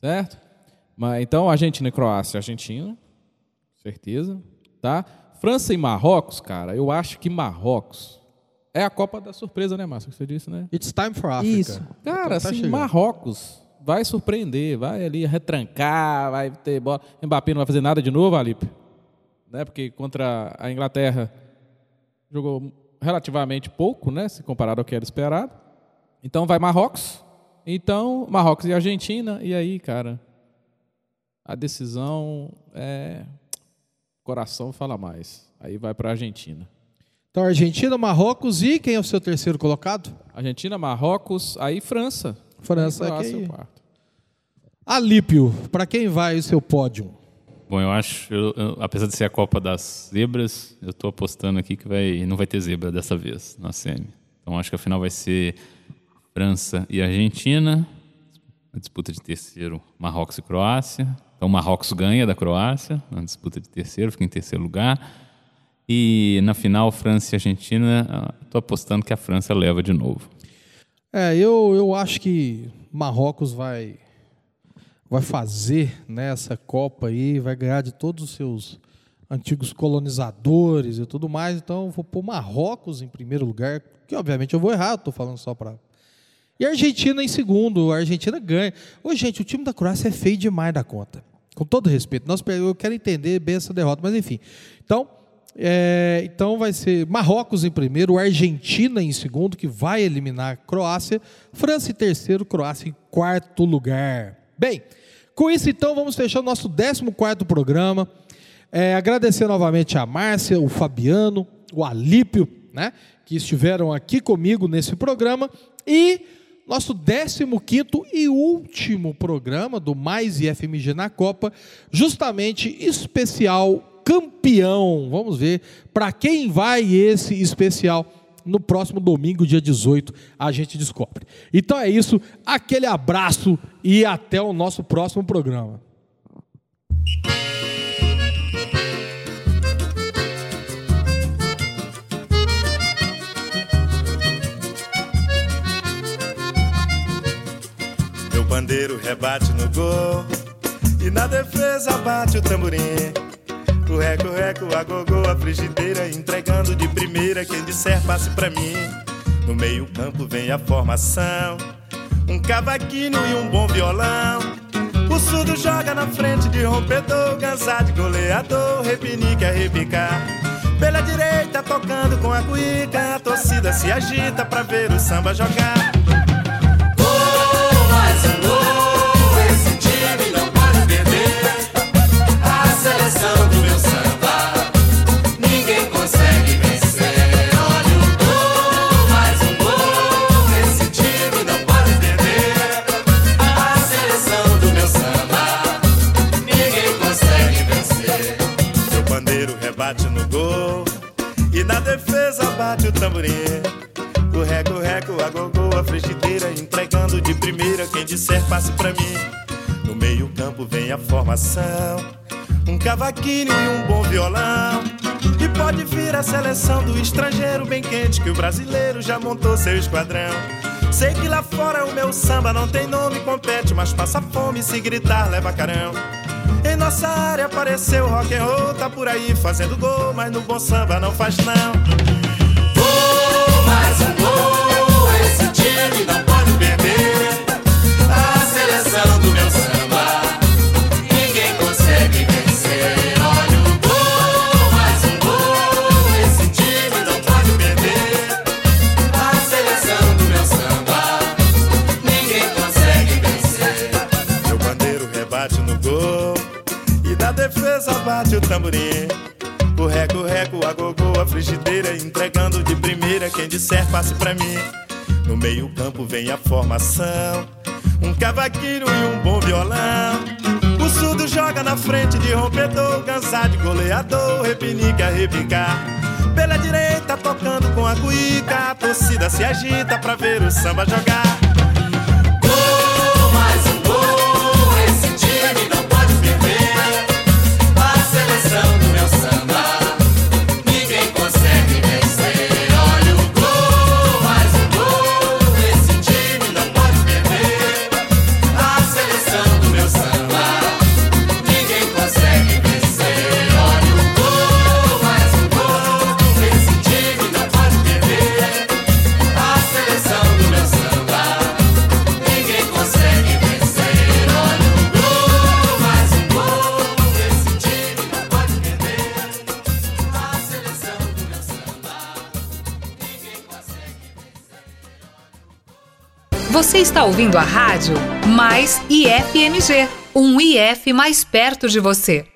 certo? Mas, então, Argentina e Croácia, Argentina, certeza, tá? França e Marrocos, cara, eu acho que Marrocos é a Copa da surpresa, né, Márcio? Que você disse, né? It's time for Africa. Isso. Cara, assim, tá Marrocos... vai surpreender, vai ali retrancar, vai ter bola. Mbappé não vai fazer nada de novo, Alípio, né? Porque contra a Inglaterra jogou relativamente pouco, né? Se comparado ao que era esperado. Então vai Marrocos. Então, Marrocos e Argentina. E aí, cara, a decisão é... Coração fala mais. Aí vai para a Argentina. Então, Argentina, Marrocos e quem é o seu terceiro colocado? Argentina, Marrocos, aí França. França é quem? Alípio, para quem vai o seu pódio? Bom, eu acho, eu, eu, apesar de ser a Copa das Zebras, eu estou apostando aqui que vai, não vai ter zebra dessa vez na semi. Então, acho que a final vai ser França e Argentina. A disputa de terceiro, Marrocos e Croácia. Então, Marrocos ganha da Croácia na disputa de terceiro, fica em terceiro lugar. E na final, França e Argentina, estou apostando que a França leva de novo. É, eu, eu acho que Marrocos vai, vai fazer, né, essa Copa aí, vai ganhar de todos os seus antigos colonizadores e tudo mais. Então, eu vou pôr Marrocos em primeiro lugar, que obviamente eu vou errar, estou falando só para... E a Argentina em segundo, a Argentina ganha. Ô, gente, o time da Croácia é feio demais da conta, com todo respeito. Nossa, eu quero entender bem essa derrota, mas enfim. Então... É, então vai ser Marrocos em primeiro, Argentina em segundo, que vai eliminar a Croácia, França em terceiro, Croácia em quarto lugar. Bem, com isso então vamos fechar o nosso décimo quarto programa, é, agradecer novamente a Márcia, o Fabiano, o Alípio, né, que estiveram aqui comigo nesse programa. E nosso décimo quinto e último programa do Mais I F M G na Copa, justamente especial campeão. Vamos ver para quem vai esse especial. No próximo domingo, dia dezoito, a gente descobre. Então é isso, aquele abraço e até o nosso próximo programa. Meu pandeiro rebate no gol e na defesa bate o tamborim. O reco, reco, a gogô, a frigideira, entregando de primeira quem disser passe pra mim. No meio campo vem a formação, um cavaquinho e um bom violão. O surdo joga na frente de rompedor, gansar de goleador, repinique a repicar. Pela direita tocando com a cuíca, a torcida se agita pra ver o samba jogar. Gol, mais um gol, esse time não pode perder. A seleção do meu samba, ninguém consegue vencer. Olha o gol, mais um gol, esse time não pode perder. A seleção do meu samba, ninguém consegue vencer. Meu pandeiro rebate no gol e na defesa bate o tamborim. O reco, reco, a gogô, a frigideira, entregando de primeira quem disser passe pra mim. No meio campo vem a formação, um cavaquinho e um bom violão. E pode vir a seleção do estrangeiro, bem quente que o brasileiro já montou seu esquadrão. Sei que lá fora o meu samba não tem nome, compete, mas passa fome, se gritar leva carão. Em nossa área apareceu rock and roll, tá por aí fazendo gol, mas no bom samba não faz não. Gol, mais um gol, esse time não pode perder. A seleção do meu samba, defesa bate o tamborim. O reco, reco, a gogô, a frigideira, entregando de primeira quem disser passe pra mim. No meio campo vem a formação, um cavaquinho e um bom violão. O surdo joga na frente de rompedor, cansado de goleador, repinica, repicar. Pela direita tocando com a cuíca, a torcida se agita pra ver o samba jogar. Gol, mais um gol, esse time não pode perder. Seleção do meu samba, ninguém consegue vencer. Olha o gol, mais um gol, esse time não pode perder. A seleção do meu samba, ninguém consegue vencer. Olha o gol, mais um gol, esse time não pode perder. A seleção do meu samba. Você está ouvindo a rádio Mais I F M G, um I F mais perto de você.